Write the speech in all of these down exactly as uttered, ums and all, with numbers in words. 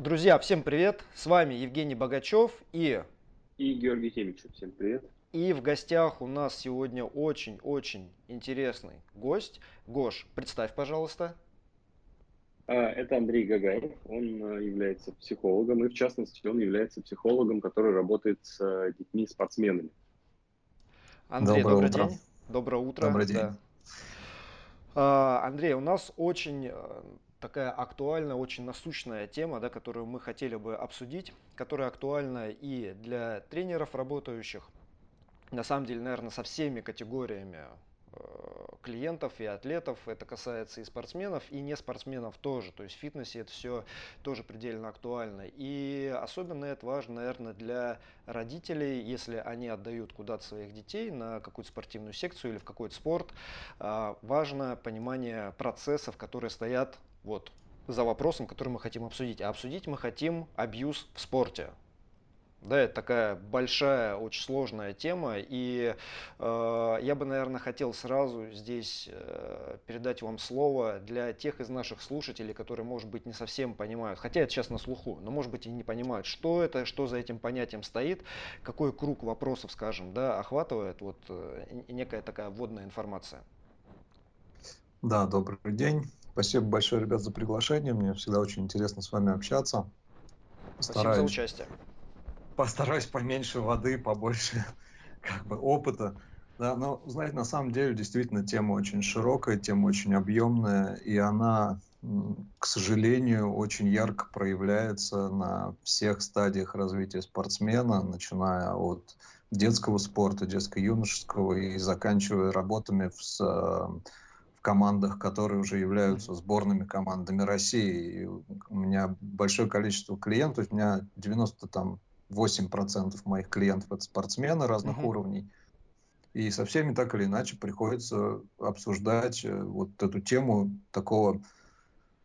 Друзья, всем привет! С вами Евгений Богачёв и... И Георгий Темичев. Всем привет! И в гостях у нас сегодня очень-очень интересный гость. Гош, представь, пожалуйста. Это Андрей Гагаев. Он является психологом, и в частности он является психологом, который работает с детьми-спортсменами. Андрей, доброе, доброе утро. День. Доброе утро. Добрый день. Да. Андрей, у нас очень... такая актуальная, очень насущная тема, да, которую мы хотели бы обсудить, которая актуальна и для тренеров работающих, на самом деле, наверное, со всеми категориями э, клиентов и атлетов. Это касается и спортсменов, и не спортсменов тоже. То есть в фитнесе это все тоже предельно актуально. И особенно это важно, наверное, для родителей, если они отдают куда-то своих детей на какую-то спортивную секцию или в какой-то спорт. Э, важно понимание процессов, которые стоят вот за вопросом, который мы хотим обсудить. А обсудить мы хотим абьюз в спорте. Да, это такая большая, очень сложная тема. И э, я бы, наверное, хотел сразу здесь э, передать вам слово для тех из наших слушателей, которые, может быть, не совсем понимают, хотя это сейчас на слуху, но, может быть, и не понимают, что это, что за этим понятием стоит, какой круг вопросов, скажем, да, охватывает. Вот э, некая такая вводная информация. Да, добрый день. Спасибо большое, ребят, за приглашение. Мне всегда очень интересно с вами общаться. Постараюсь, Спасибо за участие. Постараюсь поменьше воды, побольше как бы опыта. Да, но, знаете, на самом деле, действительно, тема очень широкая, тема очень объемная, и она, к сожалению, очень ярко проявляется на всех стадиях развития спортсмена, начиная от детского спорта, детско-юношеского и заканчивая работами с... командах, которые уже являются сборными командами России. И у меня большое количество клиентов, у меня девяносто восемь процентов моих клиентов — это спортсмены разных uh-huh. уровней. И со всеми так или иначе приходится обсуждать вот эту тему такого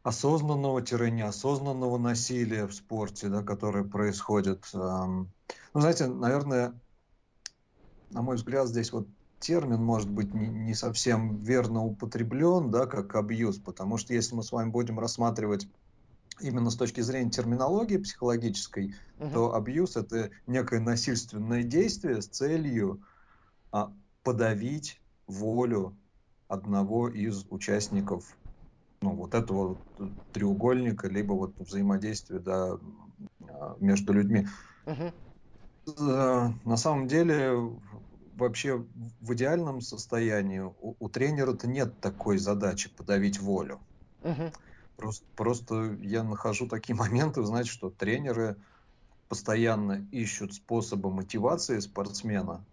осознанного-неосознанного насилия в спорте, да, которое происходит. Ну, знаете, наверное, на мой взгляд, здесь вот термин может быть не, не совсем верно употреблен, да, как абьюз, потому что если мы с вами будем рассматривать именно с точки зрения терминологии психологической, uh-huh. то абьюз — это некое насильственное действие с целью а, подавить волю одного из участников, ну, вот этого треугольника, либо вот взаимодействия, да, между людьми. Uh-huh. А, на самом деле... Вообще в идеальном состоянии у, у тренера-то нет такой задачи подавить волю. Uh-huh. Просто, просто я нахожу такие моменты, знаете, что тренеры постоянно ищут способы мотивации спортсмена.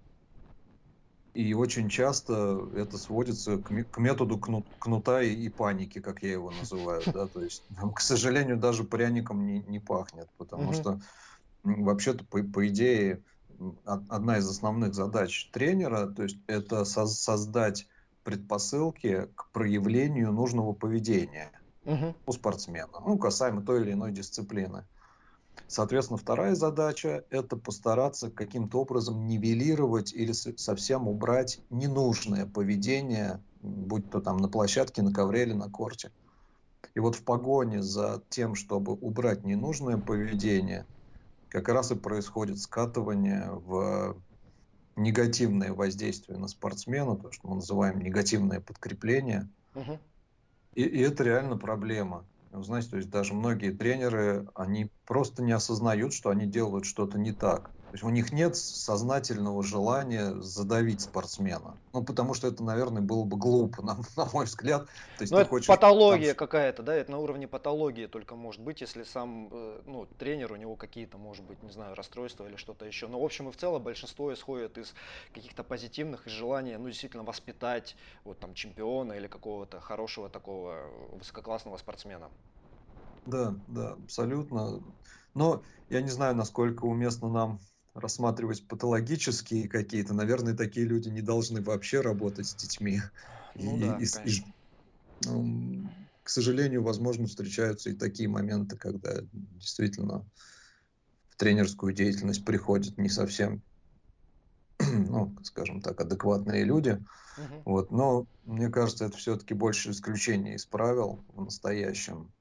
И очень часто это сводится к, к методу кну, кнута и, и паники, как я его называю. Да? То есть, к сожалению, даже пряником не, не пахнет, потому uh-huh. что вообще-то по, по идее... Одна из основных задач тренера, то есть, это создать предпосылки к проявлению нужного поведения uh-huh. у спортсмена, ну, касаемо той или иной дисциплины. Соответственно, вторая задача – это постараться каким-то образом нивелировать или совсем убрать ненужное поведение, будь то там на площадке, на ковре или на корте. И вот в погоне за тем, чтобы убрать ненужное поведение, как раз и происходит скатывание в негативное воздействие на спортсмена, то, что мы называем негативное подкрепление. Uh-huh. И, и это реально проблема. Вы знаете, то есть даже многие тренеры, они просто не осознают, что они делают что-то не так. То есть у них нет сознательного желания задавить спортсмена. Ну, потому что это, наверное, было бы глупо, на, на мой взгляд. То есть ты это хочешь, патология там... какая-то, да? Это на уровне патологии только может быть, если сам ну, тренер, у него какие-то, может быть, не знаю, расстройства или что-то еще. Но, в общем и в целом, большинство исходит из каких-то позитивных и желания, ну, действительно, воспитать вот, там, чемпиона или какого-то хорошего такого высококлассного спортсмена. Да, да, абсолютно. Но я не знаю, насколько уместно нам рассматривать патологические какие-то. Наверное, такие люди не должны вообще работать с детьми. Ну, и, да, и, и, ну, к сожалению, возможно, встречаются и такие моменты, когда действительно в тренерскую деятельность приходят не совсем, ну, скажем так, адекватные люди. Uh-huh. Вот. Но мне кажется, это все-таки больше исключение из правил в настоящем.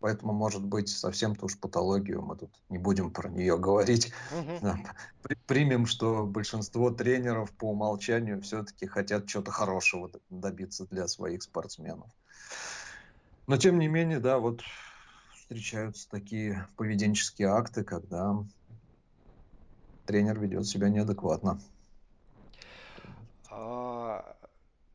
Поэтому, может быть, совсем-то уж патологию мы тут не будем про нее говорить. Угу. Примем, что большинство тренеров по умолчанию все-таки хотят чего-то хорошего добиться для своих спортсменов. Но, тем не менее, да, вот встречаются такие поведенческие акты, когда тренер ведет себя неадекватно. А...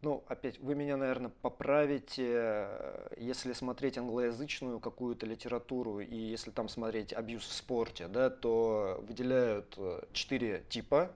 Ну, опять, вы меня, наверное, поправите, если смотреть англоязычную какую-то литературу и если там смотреть абьюз в спорте, да, то выделяют четыре типа,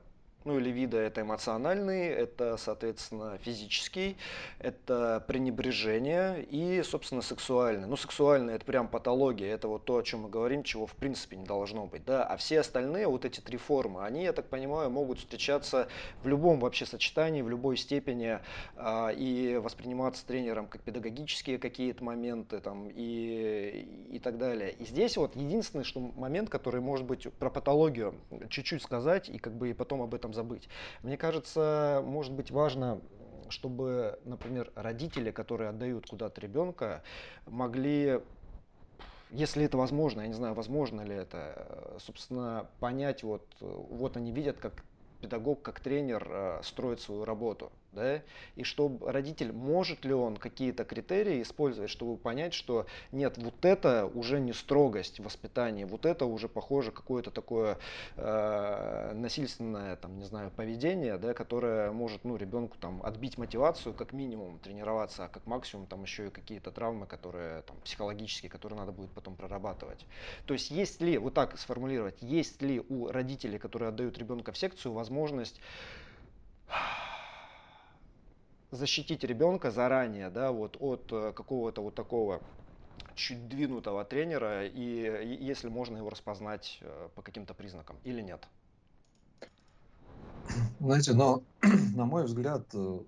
ну или вида. Это эмоциональный, это, соответственно, физический, это пренебрежение и, собственно, сексуальный. Ну, сексуальный – это прям патология, это вот то, о чем мы говорим, чего в принципе не должно быть, да, а все остальные, вот эти три формы, они, я так понимаю, могут встречаться в любом вообще сочетании, в любой степени, а, и восприниматься тренером как педагогические какие-то моменты там и, и так далее. И здесь вот единственный что момент, который, может быть, про патологию чуть-чуть сказать и как бы и потом об этом забыть. Мне кажется, может быть важно, чтобы, например, родители, которые отдают куда-то ребенка, могли, если это возможно, я не знаю, возможно ли это, собственно, понять, вот, вот они видят, как педагог, как тренер строит свою работу, да, и чтобы родитель, может ли он какие-то критерии использовать, чтобы понять, что нет, вот это уже не строгость воспитания, вот это уже похоже какое-то такое э, насильственное, там, не знаю, поведение, да, которое может, ну, ребенку там отбить мотивацию, как минимум тренироваться, а как максимум там еще и какие-то травмы, которые там психологические, которые надо будет потом прорабатывать. То есть есть ли, вот так сформулировать, есть ли у родителей, которые отдают ребенка в секцию, возможность защитить ребенка заранее, да, вот от какого-то вот такого чуть двинутого тренера, и, и если можно его распознать по каким-то признакам или нет? Знаете, но на мой взгляд, в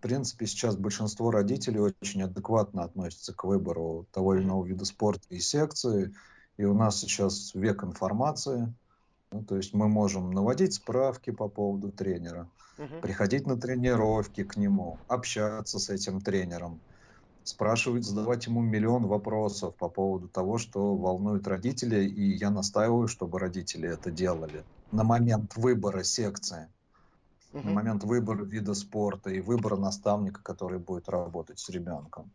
принципе, сейчас большинство родителей очень адекватно относятся к выбору того или иного вида спорта и секции, и у нас сейчас век информации. Ну, то есть мы можем наводить справки по поводу тренера, угу. приходить на тренировки к нему, общаться с этим тренером, спрашивать, задавать ему миллион вопросов по поводу того, что волнует родителей, и я настаиваю, чтобы родители это делали на момент выбора секции, угу. на момент выбора вида спорта и выбора наставника, который будет работать с ребенком.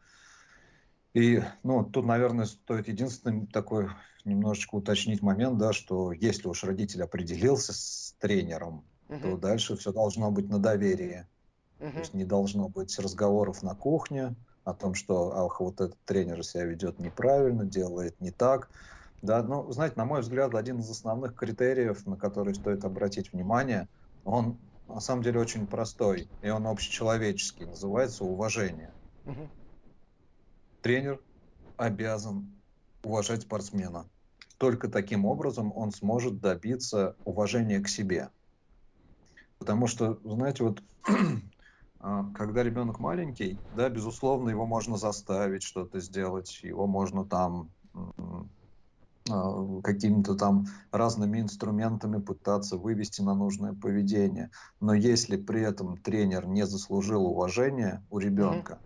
И, ну, тут, наверное, стоит единственный такой немножечко уточнить момент, да, что если уж родитель определился с тренером, uh-huh. то дальше все должно быть на доверии. Uh-huh. То есть не должно быть разговоров на кухне о том, что ах, вот этот тренер себя ведет неправильно, делает не так. Да, ну, знаете, на мой взгляд, один из основных критериев, на который стоит обратить внимание, он на самом деле очень простой, и он общечеловеческий, называется уважение. Uh-huh. Тренер обязан уважать спортсмена. Только таким образом он сможет добиться уважения к себе. Потому что, знаете, вот когда ребенок маленький, да, безусловно, его можно заставить что-то сделать, его можно там какими-то там разными инструментами пытаться вывести на нужное поведение. Но если при этом тренер не заслужил уважения у ребенка,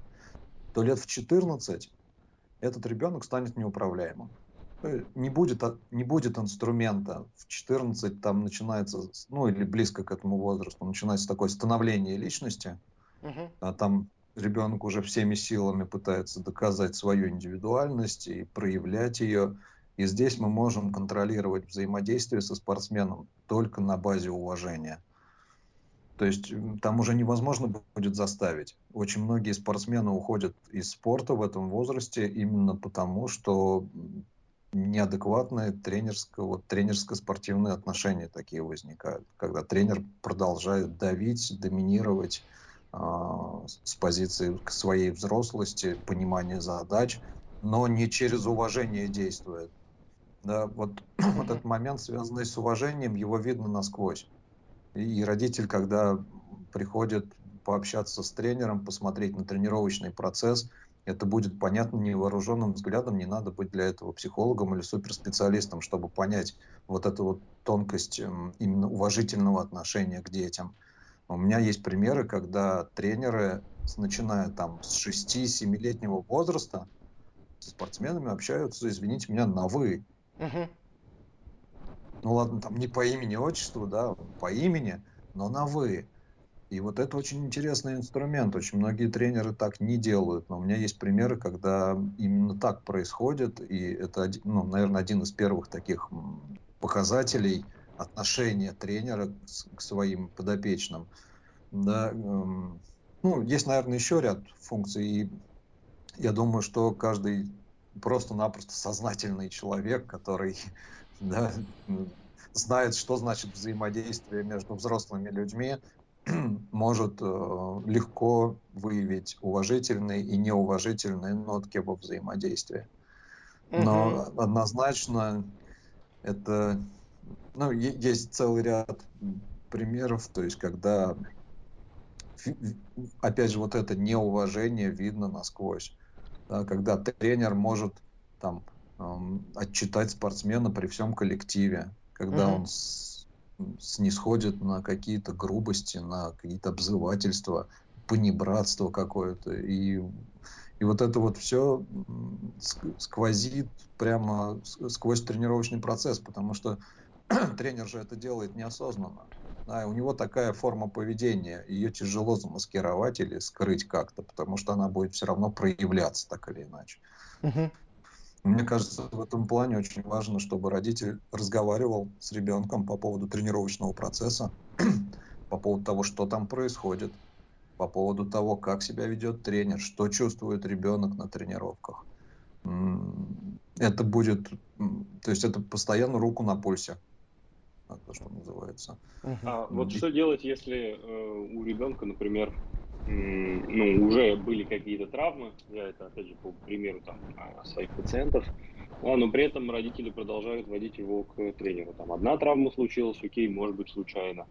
то лет в четырнадцать этот ребенок станет неуправляемым. Не будет, не будет инструмента. В четырнадцать там начинается, ну или близко к этому возрасту, начинается такое становление личности. Uh-huh. А там ребенок уже всеми силами пытается доказать свою индивидуальность и проявлять ее. И здесь мы можем контролировать взаимодействие со спортсменом только на базе уважения. То есть там уже невозможно будет заставить. Очень многие спортсмены уходят из спорта в этом возрасте именно потому, что неадекватные тренерское, вот, тренерско-спортивные отношения такие возникают, когда тренер продолжает давить, доминировать э, с позиции своей взрослости, понимания задач, но не через уважение действует. Да, вот, вот этот момент, связанный с уважением, его видно насквозь. И родитель, когда приходит пообщаться с тренером, посмотреть на тренировочный процесс, это будет понятно невооруженным взглядом. Не надо быть для этого психологом или суперспециалистом, чтобы понять вот эту вот тонкость именно уважительного отношения к детям. У меня есть примеры, когда тренеры, начиная там с шести-семилетнего возраста, со спортсменами общаются, извините меня, на «вы». Угу. Ну ладно, там не по имени-отчеству, да, по имени, но на «вы». И вот это очень интересный инструмент. Очень многие тренеры так не делают. Но у меня есть примеры, когда именно так происходит. И это, ну, наверное, один из первых таких показателей отношения тренера к своим подопечным. Да. Ну, есть, наверное, еще ряд функций. И я думаю, что каждый просто-напросто сознательный человек, который... Да, знает, что значит взаимодействие между взрослыми людьми, может э, легко выявить уважительные и неуважительные нотки во взаимодействии. Но угу. однозначно это... Ну, есть целый ряд примеров, то есть когда, опять же, вот это неуважение видно насквозь. Да, когда тренер может там отчитать спортсмена при всем коллективе, когда угу. он с, снисходит на какие-то грубости, на какие-то обзывательства, понебратство какое-то. И, и вот это вот все сквозит прямо сквозь тренировочный процесс, потому что тренер же это делает неосознанно. Да, у него такая форма поведения, ее тяжело замаскировать или скрыть как-то, потому что она будет все равно проявляться так или иначе. Угу. Мне кажется, в этом плане очень важно, чтобы родитель разговаривал с ребенком по поводу тренировочного процесса, по поводу того, что там происходит, по поводу того, как себя ведет тренер, что чувствует ребенок на тренировках. Это будет, то есть это постоянно руку на пульсе, то, что называется. А вот что делать, если у ребенка, например, ну, уже были какие-то травмы, я это, опять же, по примеру там, своих пациентов, но при этом родители продолжают водить его к тренеру. Там одна травма случилась, окей, может быть, случайно.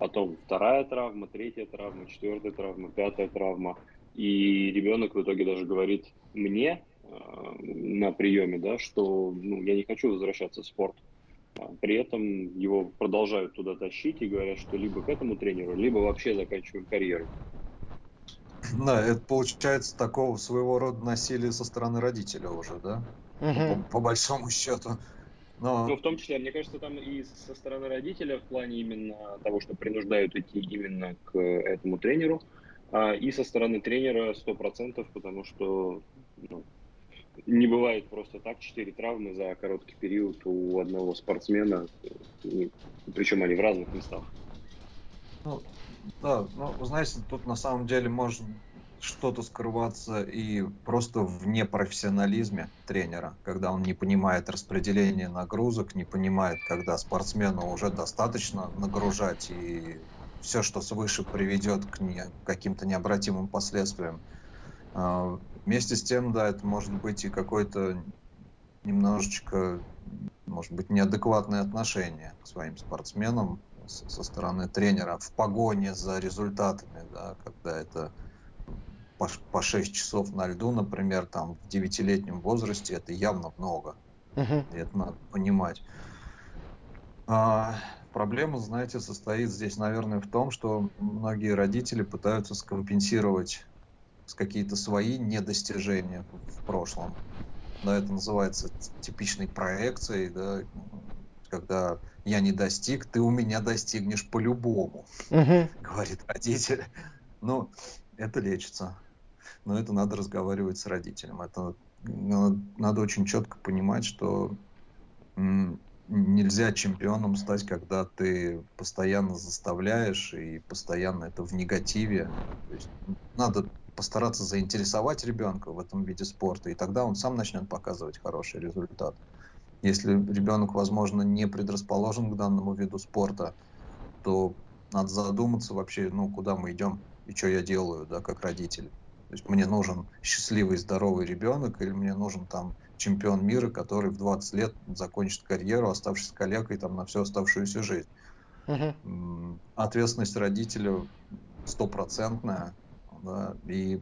Потом вторая травма, третья травма, четвертая травма, пятая травма. И ребенок в итоге даже говорит мне на приеме, да, что ну, я не хочу возвращаться в спорт. При этом его продолжают туда тащить и говорят, что либо к этому тренеру, либо вообще заканчивают карьеру. Да, это получается такого своего рода насилие со стороны родителя уже, да? Угу. По, по большому счету. Но... Ну, в том числе, мне кажется, там и со стороны родителя в плане именно того, что принуждают идти именно к этому тренеру, а, и со стороны тренера сто процентов, потому что ну, не бывает просто так четыре травмы за короткий период у одного спортсмена, и, причем они в разных местах. Ну... Да, ну, вы знаете, тут на самом деле может что-то скрываться и просто в непрофессионализме тренера, когда он не понимает распределение нагрузок, не понимает, когда спортсмену уже достаточно нагружать, и все, что свыше, приведет к, не, к каким-то необратимым последствиям. А, вместе с тем, да, это может быть и какое-то немножечко, может быть, неадекватное отношение к своим спортсменам со стороны тренера в погоне за результатами, да, когда это по, по шесть часов на льду, например, там в девятилетнем возрасте, это явно много. Uh-huh. И это надо понимать. А, проблема, знаете, состоит здесь, наверное, в том, что многие родители пытаются скомпенсировать какие-то свои недостижения в прошлом. Да, это называется типичной проекцией, да, когда я не достиг, ты у меня достигнешь по-любому, uh-huh. говорит родитель. Но это лечится. Но это надо разговаривать с родителем. Это надо, надо очень четко понимать, что м- нельзя чемпионом стать, когда ты постоянно заставляешь и постоянно это в негативе. То есть надо постараться заинтересовать ребенка в этом виде спорта, и тогда он сам начнет показывать хороший результат. Если ребенок, возможно, не предрасположен к данному виду спорта, то надо задуматься вообще, ну, куда мы идем и что я делаю, да, как родитель. То есть мне нужен счастливый, здоровый ребенок, или мне нужен там чемпион мира, который в двадцать лет закончит карьеру, оставшись с коллегой там на всю оставшуюся жизнь. Uh-huh. Ответственность родителя стопроцентная, да, и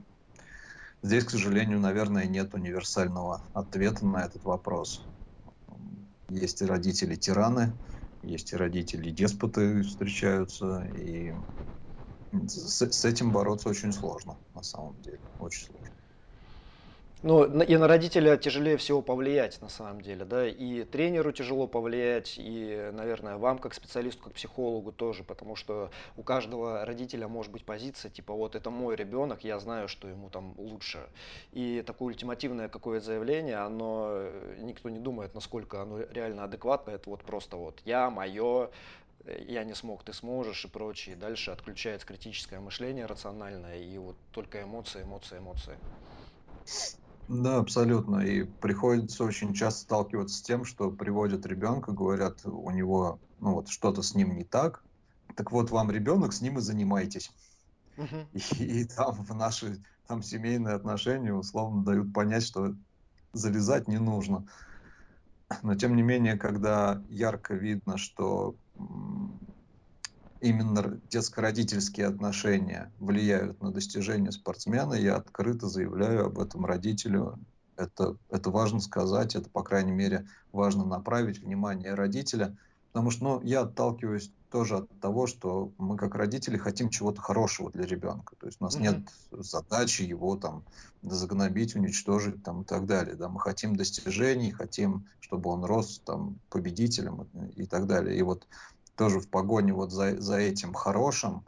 здесь, к сожалению, наверное, нет универсального ответа на этот вопрос. Есть и родители-тираны, есть и родители-деспоты встречаются, и с, с этим бороться очень сложно, на самом деле, очень сложно. Ну, и на родителя тяжелее всего повлиять, на самом деле, да, и тренеру тяжело повлиять, и, наверное, вам, как специалисту, как психологу тоже, потому что у каждого родителя может быть позиция, типа, вот это мой ребенок, я знаю, что ему там лучше. И такое ультимативное какое-то заявление, оно, никто не думает, насколько оно реально адекватно, это вот просто вот я, мое, я не смог, ты сможешь и прочее. Дальше отключается критическое мышление рациональное, и вот только эмоции, эмоции, эмоции. Да, абсолютно. И приходится очень часто сталкиваться с тем, что приводят ребенка, говорят, у него ну вот что-то с ним не так. Так вот, вам ребенок, с ним и занимайтесь. Uh-huh. И, и там в наши там семейные отношения условно дают понять, что залезать не нужно. Но тем не менее, когда ярко видно, что именно детско-родительские отношения влияют на достижения спортсмена, я открыто заявляю об этом родителю. Это, это важно сказать, это, по крайней мере, важно направить внимание родителя. Потому что ну, я отталкиваюсь тоже от того, что мы как родители хотим чего-то хорошего для ребенка. То есть у нас mm-hmm. нет задачи его там загнобить, уничтожить там, и так далее. Да? Мы хотим достижений, хотим, чтобы он рос там, победителем и так далее. И вот тоже в погоне вот за, за этим хорошим,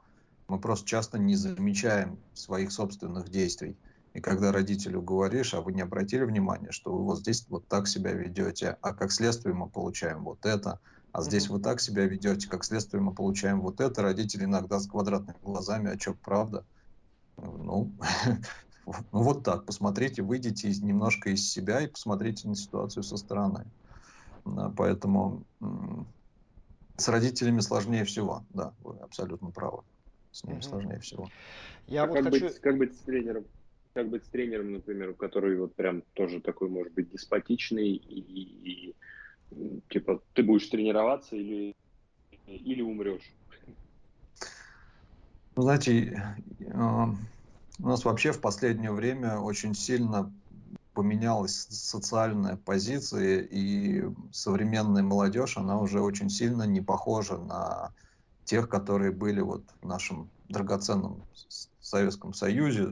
мы просто часто не замечаем своих собственных действий. И когда родителю говоришь, а вы не обратили внимания, что вы вот здесь вот так себя ведете, а как следствие мы получаем вот это, а здесь mm-hmm. вы так себя ведете, как следствие мы получаем вот это, родители иногда с квадратными глазами, а чё, правда? Ну, вот так, посмотрите, выйдите немножко из себя и посмотрите на ситуацию со стороны. Поэтому... С родителями сложнее всего, да, вы абсолютно правы. С ними угу. сложнее всего. Я а вот как, хочу... быть, как быть с тренером? Как быть с тренером, например, который вот прям тоже такой может быть деспотичный и, и типа ты будешь тренироваться или или умрешь? Ну, знаете, у нас вообще в последнее время очень сильно поменялась социальная позиция, и современная молодежь, она уже очень сильно не похожа на тех, которые были вот в нашем драгоценном Советском Союзе,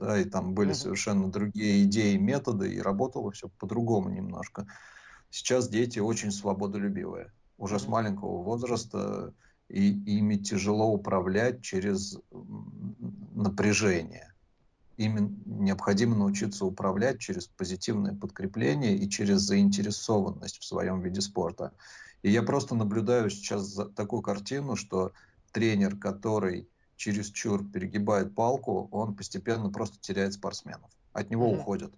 да, и там были совершенно другие идеи, методы, и работало все по-другому немножко. Сейчас дети очень свободолюбивые, уже с маленького возраста, и ими тяжело управлять через напряжение. Им необходимо научиться управлять через позитивное подкрепление и через заинтересованность в своем виде спорта. И я просто наблюдаю сейчас за такую картину, что тренер, который чересчур перегибает палку, он постепенно просто теряет спортсменов. От него mm-hmm. уходят.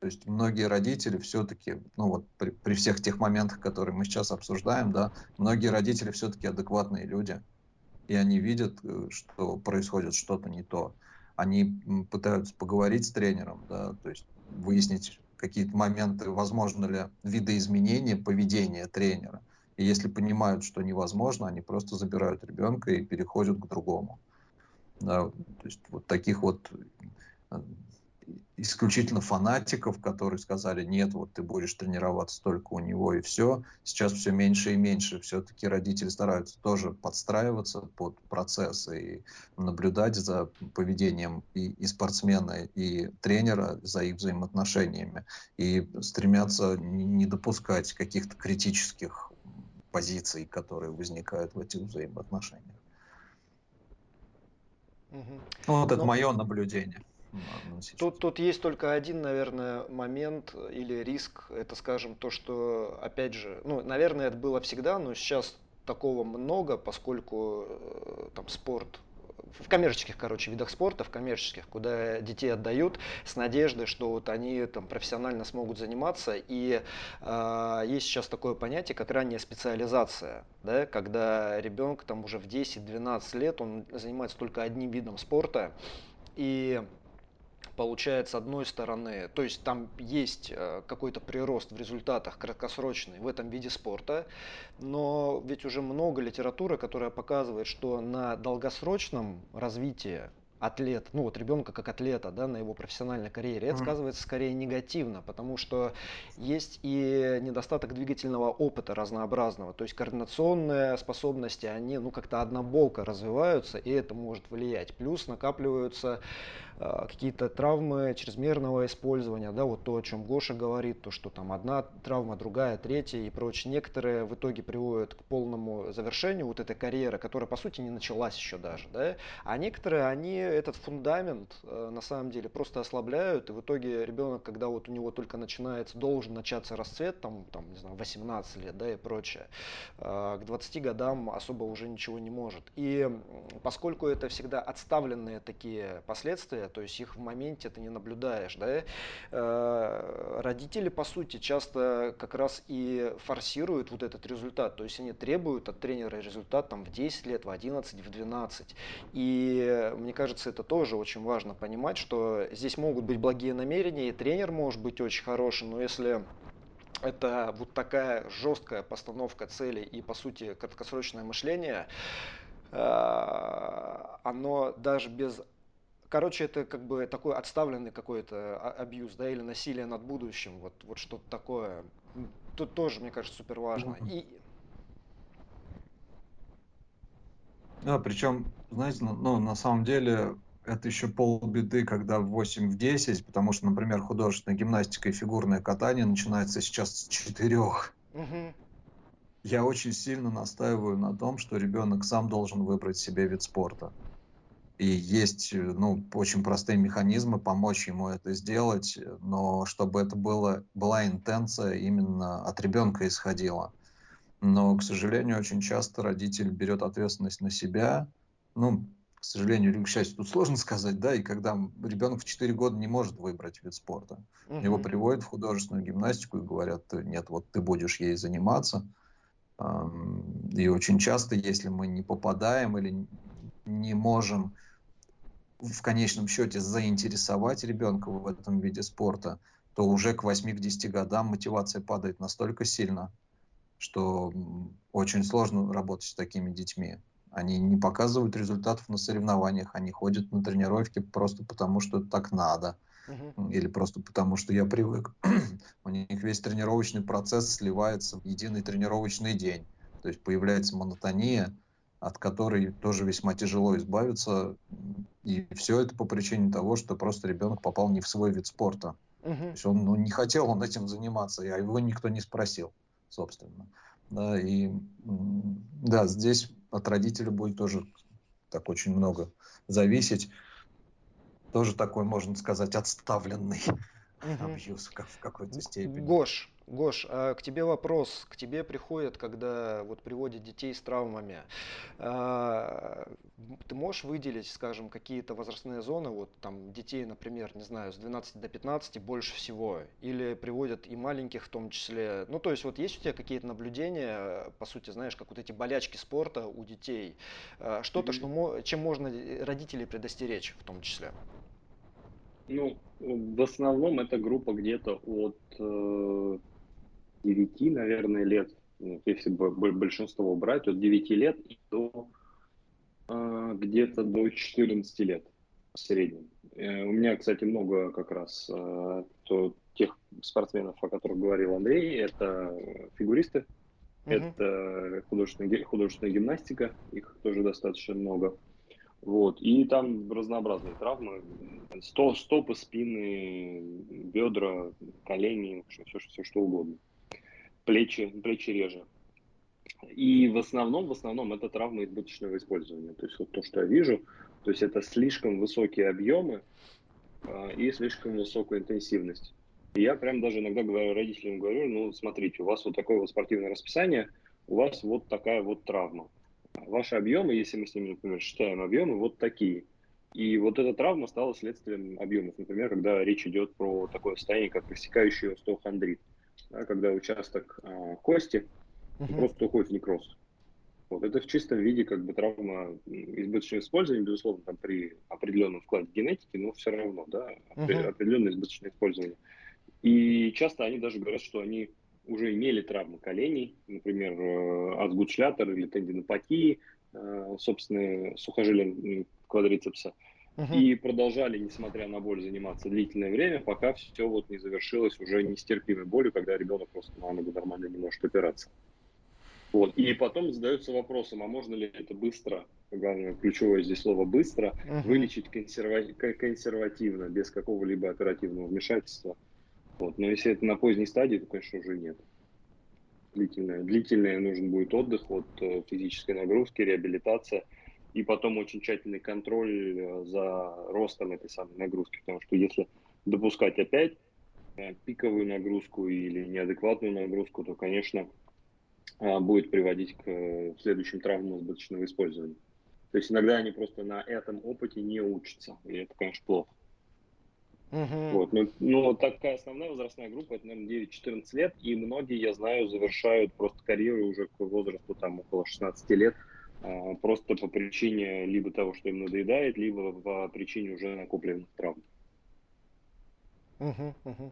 То есть многие родители все-таки, ну вот при, при всех тех моментах, которые мы сейчас обсуждаем, да, многие родители все-таки адекватные люди. И они видят, что происходит что-то не то. Они пытаются поговорить с тренером, да, то есть выяснить какие-то моменты, возможно ли видоизменение поведения тренера. И если понимают, что невозможно, они просто забирают ребенка и переходят к другому. Да, то есть вот таких вот исключительно фанатиков, которые сказали, нет, вот ты будешь тренироваться только у него и все, сейчас все меньше и меньше. Все-таки родители стараются тоже подстраиваться под процессы и наблюдать за поведением и, и спортсмена, и тренера, за их взаимоотношениями, и стремятся не допускать каких-то критических позиций, которые возникают в этих взаимоотношениях. Угу. Вот это Но... мое наблюдение. Тут, тут есть только один, наверное, момент или риск, это, скажем, то, что, опять же, ну, наверное, это было всегда, но сейчас такого много, поскольку там спорт, в коммерческих, короче, видах спорта, в коммерческих, куда детей отдают с надеждой, что вот они там профессионально смогут заниматься. И э, есть сейчас такое понятие, как ранняя специализация, да, когда ребенок там уже в десять-двенадцать лет, он занимается только одним видом спорта, и... Получается, с одной стороны, то есть там есть какой-то прирост в результатах краткосрочный в этом виде спорта, но ведь уже много литературы, которая показывает, что на долгосрочном развитии атлет, ну вот ребенка как атлета, да, на его профессиональной карьере, это сказывается скорее негативно, потому что есть и недостаток двигательного опыта разнообразного, то есть координационные способности, они ну как-то однобоко развиваются, и это может влиять. Плюс накапливаются э, какие-то травмы чрезмерного использования, да, вот то, о чем Гоша говорит, то, что там одна травма, другая, третья и прочее. Некоторые в итоге приводят к полному завершению вот этой карьеры, которая по сути не началась еще даже, да, а некоторые, они этот фундамент э, на самом деле просто ослабляют, и в итоге ребенок, когда вот у него только начинается, должен начаться расцвет, там, там не знаю, восемнадцать лет, да, и прочее, э, к двадцати годам особо уже ничего не может. И поскольку это всегда отставленные такие последствия, то есть их в моменте ты не наблюдаешь, да, э, родители по сути часто как раз и форсируют вот этот результат, то есть они требуют от тренера результат там в десять лет, в одиннадцать, в двенадцать. И мне кажется, это тоже очень важно понимать, что здесь могут быть благие намерения, и тренер может быть очень хороший, но если это вот такая жесткая постановка цели и, по сути, краткосрочное мышление, оно даже без... Короче, это как бы такой отставленный какой-то абьюз, да, или насилие над будущим, вот, вот что-то такое. Тут тоже, мне кажется, супер важно. И... Да, причем, знаете, ну, на самом деле это еще полбеды, когда в восемь десять, потому что, например, художественная гимнастика и фигурное катание начинается сейчас с четырёх. Угу. Я очень сильно настаиваю на том, что ребенок сам должен выбрать себе вид спорта. И есть, ну, очень простые механизмы помочь ему это сделать, но чтобы это было, была интенция именно от ребенка исходила. Но, к сожалению, очень часто родитель берет ответственность на себя. Ну, к сожалению или к счастью, тут сложно сказать, да, и когда ребенок в четыре года не может выбрать вид спорта. Uh-huh. Его приводят в художественную гимнастику и говорят: нет, вот ты будешь ей заниматься. И очень часто, если мы не попадаем или не можем в конечном счете заинтересовать ребенка в этом виде спорта, то уже к восьми-десяти годам мотивация падает настолько сильно, что очень сложно работать с такими детьми. Они не показывают результатов на соревнованиях, они ходят на тренировки просто потому, что так надо. Uh-huh. Или просто потому, что я привык. У них весь тренировочный процесс сливается в единый тренировочный день. То есть появляется монотония, от которой тоже весьма тяжело избавиться. И все это по причине того, что просто ребенок попал не в свой вид спорта. Uh-huh. То есть он ну, не хотел он этим заниматься, а его никто не спросил. Собственно, да, и да, здесь от родителя будет тоже так очень много зависеть. Тоже такой, можно сказать, отставленный Uh-huh. абьюз как, в какой-то степени. Гош, Гош, а к тебе вопрос, к тебе приходят, когда вот приводят детей с травмами. А, ты можешь выделить, скажем, какие-то возрастные зоны, вот там детей, например, не знаю, с двенадцати до пятнадцати больше всего, или приводят и маленьких в том числе. Ну, то есть вот есть у тебя какие-то наблюдения, по сути, знаешь, как вот эти болячки спорта у детей, что-то, что, чем можно родителей предостеречь в том числе? Ну, в основном это группа где-то от э, девяти, наверное, лет, если большинство брать, от девяти лет до э, где-то до четырнадцати лет в среднем. Э, у меня, кстати, много как раз э, то, тех спортсменов, о которых говорил Андрей, это фигуристы, mm-hmm. это художественная, художественная гимнастика, их тоже достаточно много. Вот. И там разнообразные травмы, стопы, спины, бедра, колени, все, все что угодно, плечи, плечи реже. И в основном, в основном это травмы избыточного использования. То есть вот то, что я вижу, то есть это слишком высокие объемы и слишком высокая интенсивность. И я прям даже иногда говорю, родителям говорю, ну смотрите, у вас вот такое вот спортивное расписание, у вас вот такая вот травма. Ваши объемы, если мы с ними, например, считаем объемы, вот такие. И вот эта травма стала следствием объемов. Например, когда речь идет про такое состояние, как рассекающий остеохондрит, да, когда участок э, кости uh-huh. просто уходит в некроз. Вот. Это в чистом виде как бы травма избыточного использования, безусловно, там, при определенном вкладе генетики, но все равно, да, uh-huh. определенное избыточное использование. И часто они даже говорят, что они уже имели травмы коленей, например, асгудшлятер или тендинопатии, собственные сухожилия квадрицепса. Uh-huh. И продолжали, несмотря на боль, заниматься длительное время, пока все вот не завершилось уже нестерпимой болью, когда ребенок просто на ногу нормально не может опираться. Вот. И потом задаются вопросом, а можно ли это быстро, главное, ключевое здесь слово «быстро», uh-huh. вылечить консерва- консервативно, без какого-либо оперативного вмешательства. Вот. Но если это на поздней стадии, то, конечно, уже нет. Длительное, длительное нужен будет отдых от физической нагрузки, реабилитация. И потом очень тщательный контроль за ростом этой самой нагрузки. Потому что если допускать опять пиковую нагрузку или неадекватную нагрузку, то, конечно, будет приводить к следующим травмам избыточного использования. То есть иногда они просто на этом опыте не учатся. И это, конечно, плохо. Uh-huh. Вот. Но, но такая основная возрастная группа, это, наверное, девять-четырнадцать лет. И многие, я знаю, завершают просто карьеру уже к возрасту там, около шестнадцати лет. Просто по причине либо того, что им надоедает, либо по причине уже накопленных травм. Угу, угу.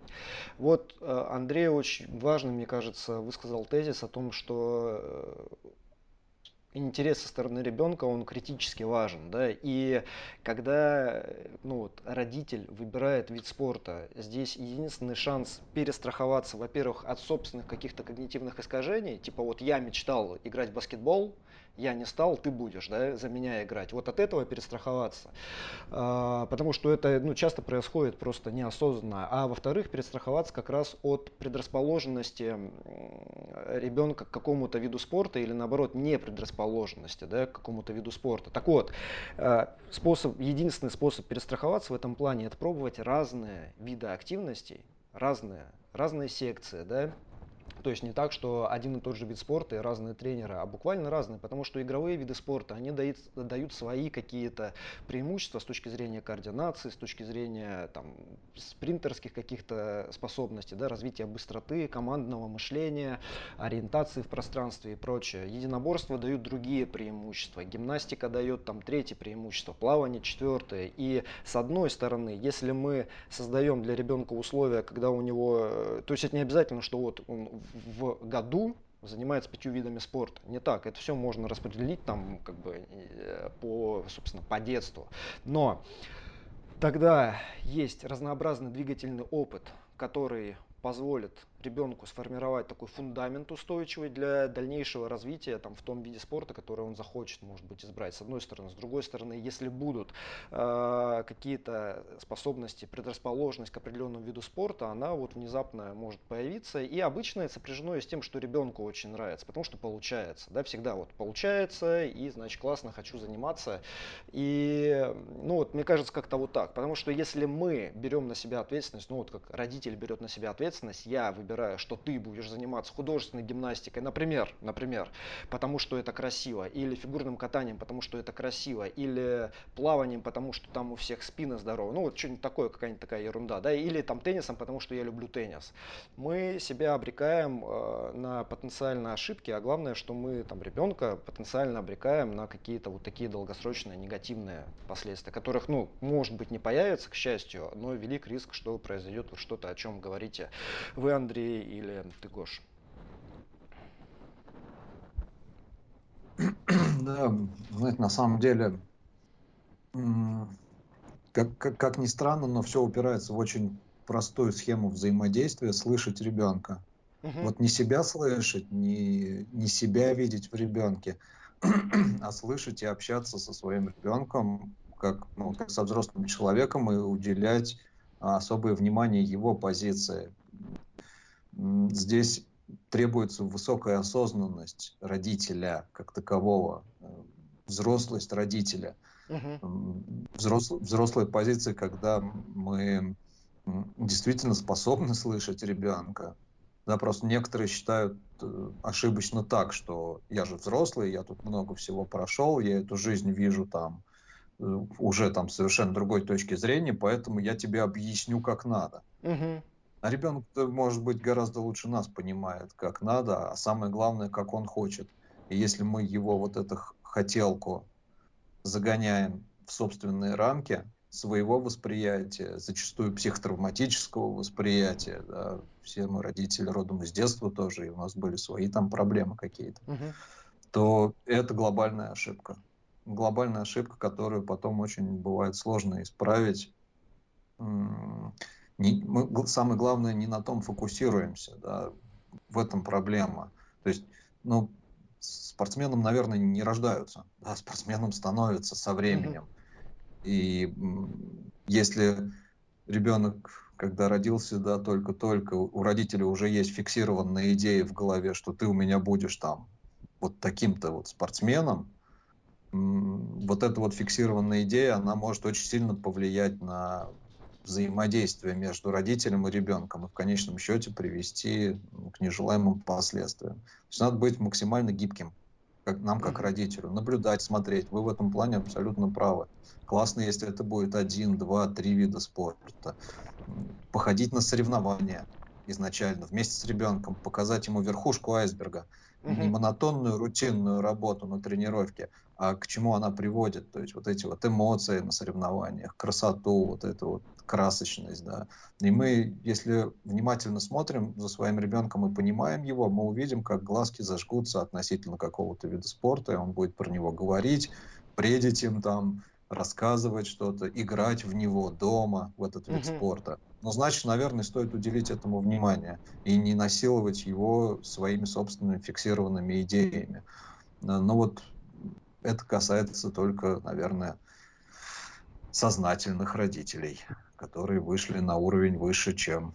Вот Андрей очень важно, мне кажется, высказал тезис о том, что интерес со стороны ребенка, он критически важен, да, и когда ну, вот, родитель выбирает вид спорта, здесь единственный шанс перестраховаться, во-первых, от собственных каких-то когнитивных искажений, типа вот я мечтал играть в баскетбол, я не стал, ты будешь, да, за меня играть, вот от этого перестраховаться, а, потому что это ну, часто происходит просто неосознанно, а во-вторых, перестраховаться как раз от предрасположенности ребенка к какому-то виду спорта или наоборот не предрасположенности, да, к какому-то виду спорта. Так вот, способ, единственный способ перестраховаться в этом плане – это пробовать разные виды активностей, разные, разные секции, да. То есть не так, что один и тот же вид спорта и разные тренеры, а буквально разные, потому что игровые виды спорта, они дают, дают свои какие-то преимущества с точки зрения координации, с точки зрения там, спринтерских каких-то способностей, да, развития быстроты, командного мышления, ориентации в пространстве и прочее. Единоборства дают другие преимущества, гимнастика дает там третье преимущество, плавание четвертое. И с одной стороны, если мы создаем для ребенка условия, когда у него, то есть это не обязательно, что вот он в году занимается пятью видами спорта. Не так, это все можно распределить там, как бы, по, собственно, по детству. Но тогда есть разнообразный двигательный опыт, который позволит ребенку сформировать такой фундамент устойчивый для дальнейшего развития там, в том виде спорта, который он захочет, может быть, избрать, с одной стороны. С другой стороны, если будут э, какие-то способности, предрасположенность к определенному виду спорта, она вот внезапно может появиться. И обычно это сопряжено с тем, что ребенку очень нравится, потому что получается. Да, всегда вот получается, и значит классно, хочу заниматься. И ну, вот, мне кажется, как-то вот так. Потому что если мы берем на себя ответственность, ну вот как родитель берет на себя ответственность, я выбираю, что ты будешь заниматься художественной гимнастикой, например, например, потому что это красиво, или фигурным катанием, потому что это красиво, или плаванием, потому что там у всех спина здорова, ну вот что-нибудь такое, какая-нибудь такая ерунда, да, или там теннисом, потому что я люблю теннис. Мы себя обрекаем э, на потенциальные ошибки, а главное, что мы там ребенка потенциально обрекаем на какие-то вот такие долгосрочные негативные последствия, которых, ну, может быть, не появится, к счастью, но велик риск, что произойдет что-то, о чем говорите вы, Андрей, или ты, Гош? Да, знаете, на самом деле, как, как, как ни странно, но все упирается в очень простую схему взаимодействия, слышать ребенка. Угу. Вот не себя слышать, не, не себя видеть в ребенке, а слышать и общаться со своим ребенком, как, ну, как со взрослым человеком, и уделять особое внимание его позиции. Здесь требуется высокая осознанность родителя как такового, взрослость родителя, угу. взрослой, взрослой позиции, когда мы действительно способны слышать ребенка. Да, просто некоторые считают ошибочно так, что я же взрослый, я тут много всего прошел, я эту жизнь вижу там уже там совершенно другой точки зрения, поэтому я тебе объясню, как надо. Угу. А ребенок, может быть, гораздо лучше нас понимает, как надо, а самое главное, как он хочет. И если мы его вот эту хотелку загоняем в собственные рамки своего восприятия, зачастую психотравматического восприятия, да, все мы родители родом из детства тоже, и у нас были свои там проблемы какие-то, угу. то это глобальная ошибка. глобальная ошибка, которую потом очень бывает сложно исправить. Не, мы, самое главное, не на том фокусируемся, да, в этом проблема. То есть, ну, спортсменом, наверное, не рождаются, да, спортсменом становятся со временем. Mm-hmm. И если ребенок, когда родился, да, только-только, у родителей уже есть фиксированные идеи в голове, что ты у меня будешь там вот таким-то вот спортсменом, вот эта вот фиксированная идея, она может очень сильно повлиять на взаимодействие между родителем и ребенком и в конечном счете привести к нежелаемым последствиям. То есть надо быть максимально гибким, как, нам как родителю, наблюдать, смотреть. Вы в этом плане абсолютно правы. Классно, если это будет один, два, три вида спорта. Походить на соревнования изначально вместе с ребенком, показать ему верхушку айсберга, не монотонную, рутинную работу на тренировке, а к чему она приводит, то есть вот эти вот эмоции на соревнованиях, красоту, вот эту вот красочность, да. И мы, если внимательно смотрим за своим ребенком и понимаем его, мы увидим, как глазки зажгутся относительно какого-то вида спорта, и он будет про него говорить, предить им там, рассказывать что-то, играть в него дома, в этот вид [S2] Mm-hmm. [S1] Спорта. Но, значит, наверное, стоит уделить этому внимание и не насиловать его своими собственными фиксированными идеями. Но вот это касается только, наверное, сознательных родителей, которые вышли на уровень выше, чем...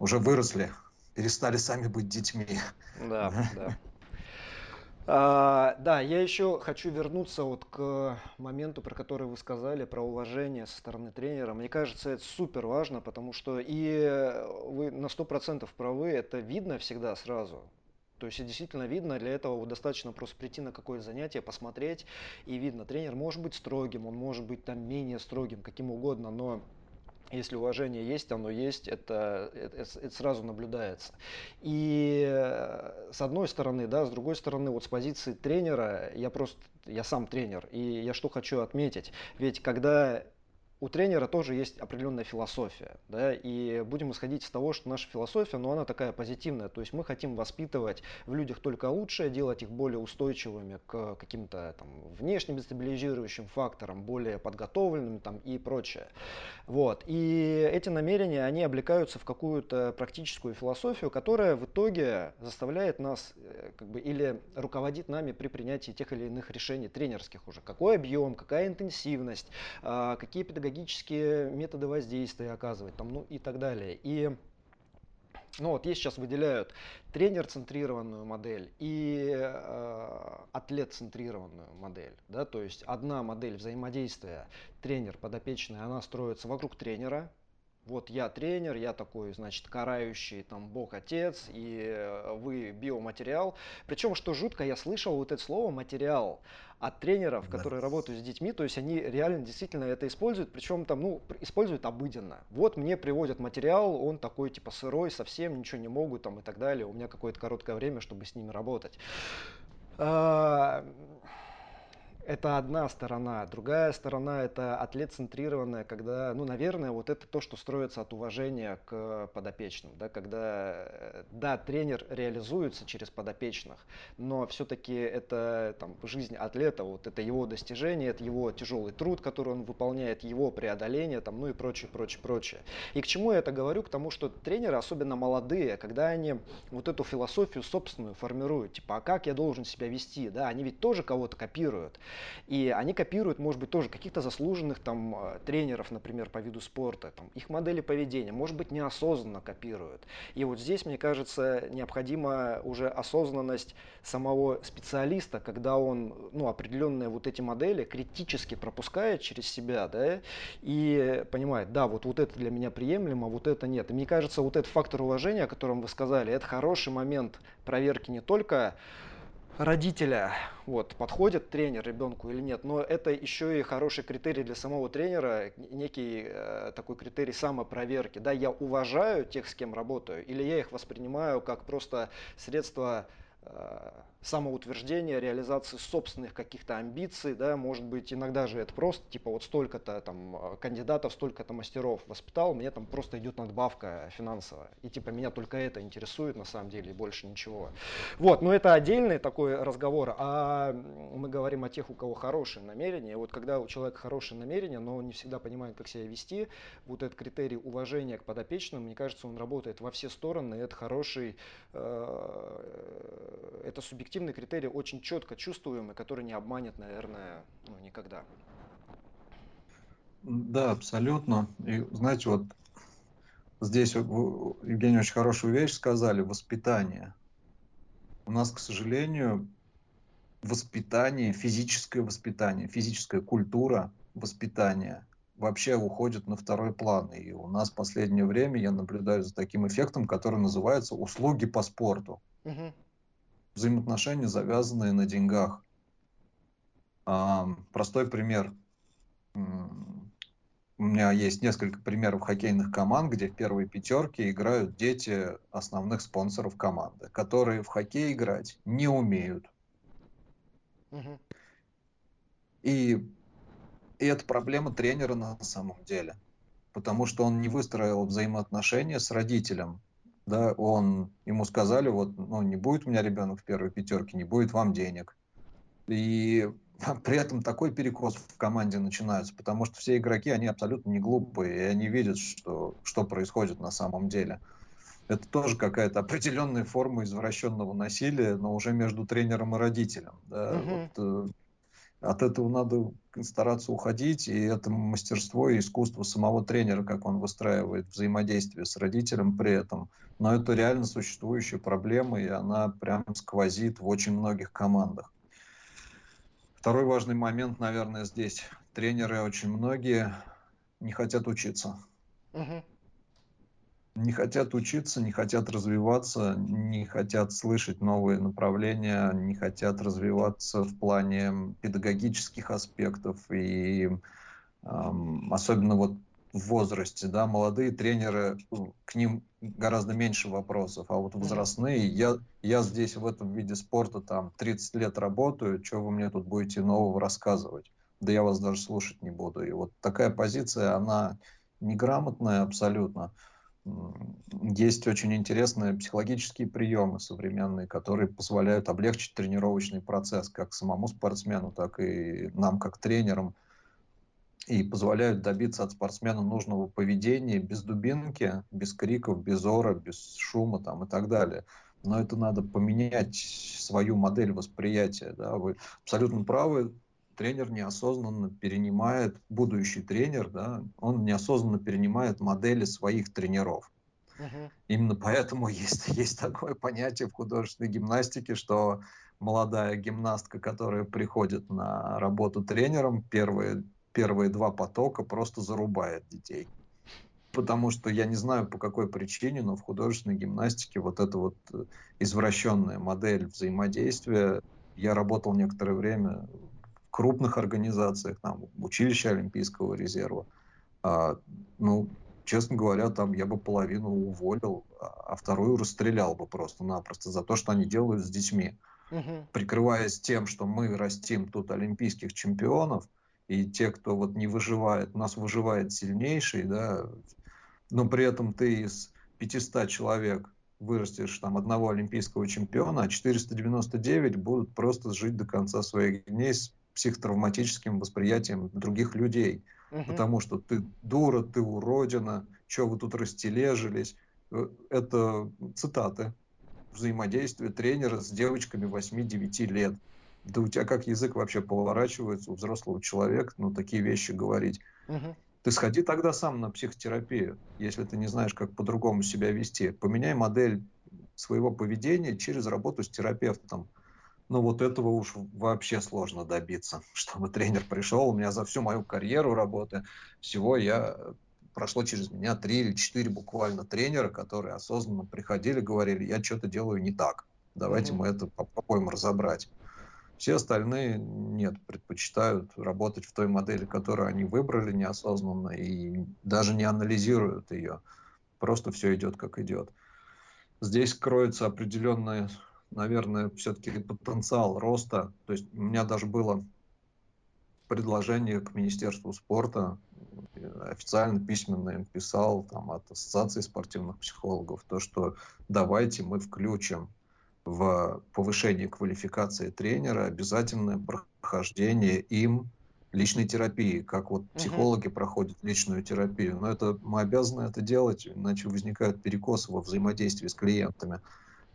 Уже выросли, перестали сами быть детьми. Да, да. А, да, я еще хочу вернуться вот к моменту, про который вы сказали, про уважение со стороны тренера. Мне кажется, это супер важно, потому что и вы на сто процентов правы, это видно всегда сразу. То есть действительно видно, для этого достаточно просто прийти на какое-то занятие, посмотреть, и видно, тренер может быть строгим, он может быть там менее строгим, каким угодно, но... Если уважение есть, оно есть, это, это, это сразу наблюдается. И с одной стороны, да, с другой стороны, вот с позиции тренера, я просто, я сам тренер, и я что хочу отметить, ведь когда у тренера тоже есть определенная философия, да, и будем исходить из того, что наша философия, но ну, она такая позитивная, то есть мы хотим воспитывать в людях только лучшее, делать их более устойчивыми к каким-то там внешним дестабилизирующим факторам, более подготовленными там и прочее. Вот. И эти намерения, они облекаются в какую-то практическую философию, которая в итоге заставляет нас, как бы, или руководит нами при принятии тех или иных решений тренерских уже. Какой объем, какая интенсивность, какие педагогические педагогические методы воздействия оказывать там, ну и так далее. И ну вот есть сейчас выделяют тренер-центрированную модель и э, атлет-центрированную модель, да, то есть одна модель взаимодействия тренер-подопечный, она строится вокруг тренера. Вот я тренер, я такой, значит, карающий, там, бог-отец, и вы биоматериал. Причем, что жутко, я слышал вот это слово «материал» от тренеров, да, которые работают с детьми, то есть они реально действительно это используют, причем там, ну, используют обыденно. Вот мне приводят материал, он такой, типа, сырой, совсем ничего не могут, там, и так далее, у меня какое-то короткое время, чтобы с ними работать. А... Это одна сторона. Другая сторона – это атлет-центрированная, когда, ну, наверное, вот это то, что строится от уважения к подопечным, да, когда, да, тренер реализуется через подопечных, но все-таки это там жизнь атлета, вот это его достижение, это его тяжелый труд, который он выполняет, его преодоление, там, ну и прочее, прочее, прочее. И к чему я это говорю? К тому, что тренеры, особенно молодые, когда они вот эту философию собственную формируют, типа, а как я должен себя вести, да, они ведь тоже кого-то копируют. И они копируют, может быть, тоже каких-то заслуженных там тренеров, например, по виду спорта, там, их модели поведения, может быть, неосознанно копируют. И вот здесь, мне кажется, необходима уже осознанность самого специалиста, когда он, ну, определенные вот эти модели критически пропускает через себя, да, и понимает, да, вот, вот это для меня приемлемо, вот это нет. И мне кажется, вот этот фактор уважения, о котором вы сказали, это хороший момент проверки не только родителя, вот, подходит тренер ребенку или нет, но это еще и хороший критерий для самого тренера, некий э, такой критерий самопроверки, да, я уважаю тех, с кем работаю, или я их воспринимаю как просто средство самоутверждения, реализации собственных каких-то амбиций, да, может быть, иногда же это просто, типа, вот столько-то там кандидатов, столько-то мастеров воспитал, мне там просто идет надбавка финансовая, и типа меня только это интересует на самом деле, и больше ничего. Вот, но это отдельный такой разговор, а мы говорим о тех, у кого хорошие намерения. Вот когда у человека хорошие намерения, но он не всегда понимает, как себя вести, вот этот критерий уважения к подопечным, мне кажется, он работает во все стороны, это хороший, э, это субъективный критерии, очень четко чувствуемый, который не обманет, наверное, ну, никогда. Да, абсолютно. И знаете, вот здесь вот, Евгений, очень хорошую вещь сказали, воспитание. У нас, к сожалению, воспитание, физическое воспитание, физическая культура воспитания вообще уходит на второй план. И у нас в последнее время я наблюдаю за таким эффектом, который называется «услуги по спорту». Угу. Взаимоотношения, завязанные на деньгах. А, простой пример. У меня есть несколько примеров хоккейных команд, где в первой пятерке играют дети основных спонсоров команды, которые в хоккей играть не умеют. Угу. И, и это проблема тренера на самом деле. Потому что он не выстроил взаимоотношения с родителем. Да, он, ему сказали, вот, ну, не будет у меня ребенок в первой пятерке, не будет вам денег. И при этом такой перекос в команде начинается, потому что все игроки, они абсолютно не глупые, и они видят, что, что происходит на самом деле. Это тоже какая-то определенная форма извращенного насилия, но уже между тренером и родителем. Да? Mm-hmm. Вот, э, от этого надо стараться уходить, и это мастерство и искусство самого тренера, как он выстраивает взаимодействие с родителем при этом. Но это реально существующая проблема, и она прям сквозит в очень многих командах. Второй важный момент, наверное, здесь. Тренеры очень многие не хотят учиться. Угу. Не хотят учиться, не хотят развиваться, не хотят слышать новые направления, не хотят развиваться в плане педагогических аспектов. И эм, особенно вот в возрасте, да, молодые тренеры, к ним гораздо меньше вопросов. А вот возрастные, я, я здесь в этом виде спорта там тридцать лет работаю, что вы мне тут будете нового рассказывать? Да я вас даже слушать не буду. И вот такая позиция, она неграмотная абсолютно. Есть очень интересные психологические приемы современные, которые позволяют облегчить тренировочный процесс как самому спортсмену, так и нам, как тренерам, и позволяют добиться от спортсмена нужного поведения без дубинки, без криков, без ора, без шума там, и так далее. Но это надо поменять свою модель восприятия. Да? Вы абсолютно правы. Тренер неосознанно перенимает, будущий тренер, да, он неосознанно перенимает модели своих тренеров. Uh-huh. Именно поэтому есть, есть такое понятие в художественной гимнастике, что молодая гимнастка, которая приходит на работу тренером, первые, первые два потока просто зарубает детей. Потому что я не знаю, по какой причине, но в художественной гимнастике вот эта вот извращенная модель взаимодействия, я работал некоторое время крупных организациях, там, училище Олимпийского резерва, а, ну, честно говоря, там я бы половину уволил, а вторую расстрелял бы просто-напросто за то, что они делают с детьми. Угу. Прикрываясь тем, что мы растим тут олимпийских чемпионов, и те, кто вот не выживает, у нас выживает сильнейший, да, но при этом ты из пятисот человек вырастешь там одного олимпийского чемпиона, а четыреста девяносто девять будут просто жить до конца своих дней с психотравматическим восприятием других людей. Угу. Потому что ты дура, ты уродина, что вы тут растележились. Это цитаты. Взаимодействие тренера с девочками восьми-девяти лет. Да у тебя как язык вообще поворачивается у взрослого человека, ну, такие вещи говорить. Угу. Ты сходи тогда сам на психотерапию, если ты не знаешь, как по-другому себя вести. Поменяй модель своего поведения через работу с терапевтом. Но вот этого уж вообще сложно добиться, чтобы тренер пришел. У меня за всю мою карьеру работы всего я прошло через меня три или четыре буквально тренера, которые осознанно приходили, говорили, я что-то делаю не так, давайте mm-hmm. мы это попробуем разобрать. Все остальные нет, предпочитают работать в той модели, которую они выбрали неосознанно и даже не анализируют ее. Просто все идет как идет. Здесь кроется определенная наверное, все-таки потенциал роста. То есть у меня даже было предложение к Министерству спорта, официально, письменно им писал там, от Ассоциации спортивных психологов, то, что давайте мы включим в повышение квалификации тренера обязательное прохождение им личной терапии, как вот психологи [S2] Uh-huh. [S1] Проходят личную терапию. Но это мы обязаны это делать, иначе возникают перекосы во взаимодействии с клиентами.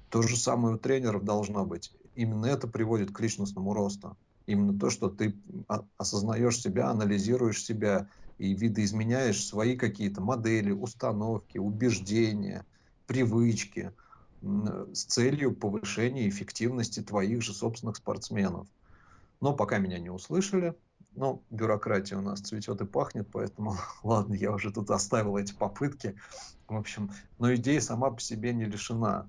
То же самое у тренеров должно быть. Именно это приводит к личностному росту. Именно то, что ты осознаешь себя, анализируешь себя и видоизменяешь свои какие-то модели, установки, убеждения, привычки с целью повышения эффективности твоих же собственных спортсменов. Но пока меня не услышали, но бюрократия у нас цветет и пахнет, поэтому ладно, я уже тут оставил эти попытки. В общем, но идея сама по себе не лишена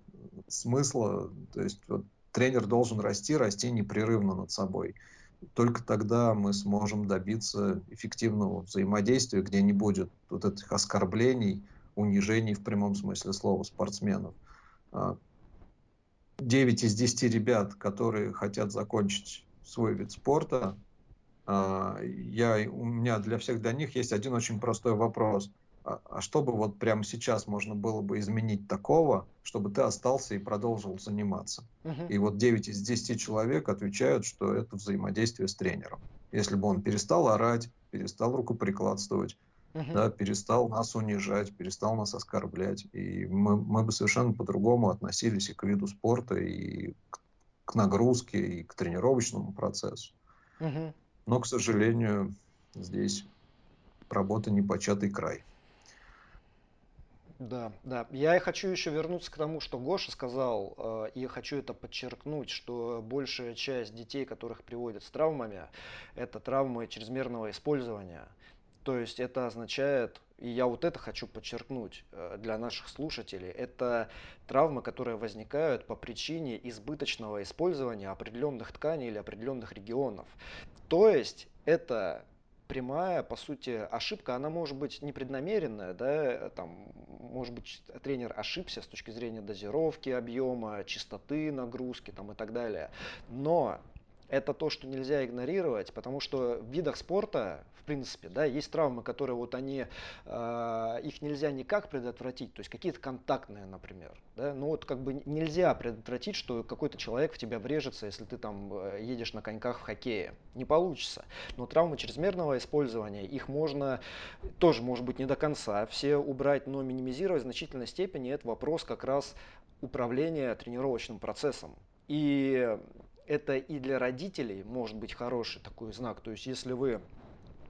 смысла, то есть вот, тренер должен расти, расти непрерывно над собой. Только тогда мы сможем добиться эффективного взаимодействия, где не будет вот этих оскорблений, унижений в прямом смысле слова спортсменов. девять из десяти ребят, которые хотят закончить свой вид спорта, я, у меня для всех для них есть один очень простой вопрос. А что бы вот прямо сейчас можно было бы изменить такого, чтобы ты остался и продолжил заниматься? Uh-huh. И вот девять из десяти человек отвечают, что это взаимодействие с тренером. Если бы он перестал орать, перестал рукоприкладствовать, uh-huh. да, перестал нас унижать, перестал нас оскорблять, и мы, мы бы совершенно по-другому относились и к виду спорта, и к, к нагрузке, и к тренировочному процессу. Uh-huh. Но, к сожалению, здесь работа непочатый край. Да, да. Я хочу еще вернуться к тому, что Гоша сказал, и хочу это подчеркнуть, что большая часть детей, которых приводят с травмами, это травмы чрезмерного использования. То есть это означает, и я вот это хочу подчеркнуть для наших слушателей, это травмы, которые возникают по причине избыточного использования определенных тканей или определенных регионов. То есть это прямая, по сути, ошибка, она может быть непреднамеренная, да, там, может быть, тренер ошибся с точки зрения дозировки объема, частоты нагрузки там, и так далее. Но это то, что нельзя игнорировать, потому что в видах спорта, в принципе, да, есть травмы, которые вот они, э, их нельзя никак предотвратить, то есть какие-то контактные, например, да, но вот как бы нельзя предотвратить, что какой-то человек в тебя врежется, если ты там едешь на коньках в хоккее, не получится. Но травмы чрезмерного использования, их можно тоже, может быть, не до конца все убрать, но минимизировать в значительной степени. Это вопрос как раз управления тренировочным процессом. И это и для родителей может быть хороший такой знак. То есть, если вы,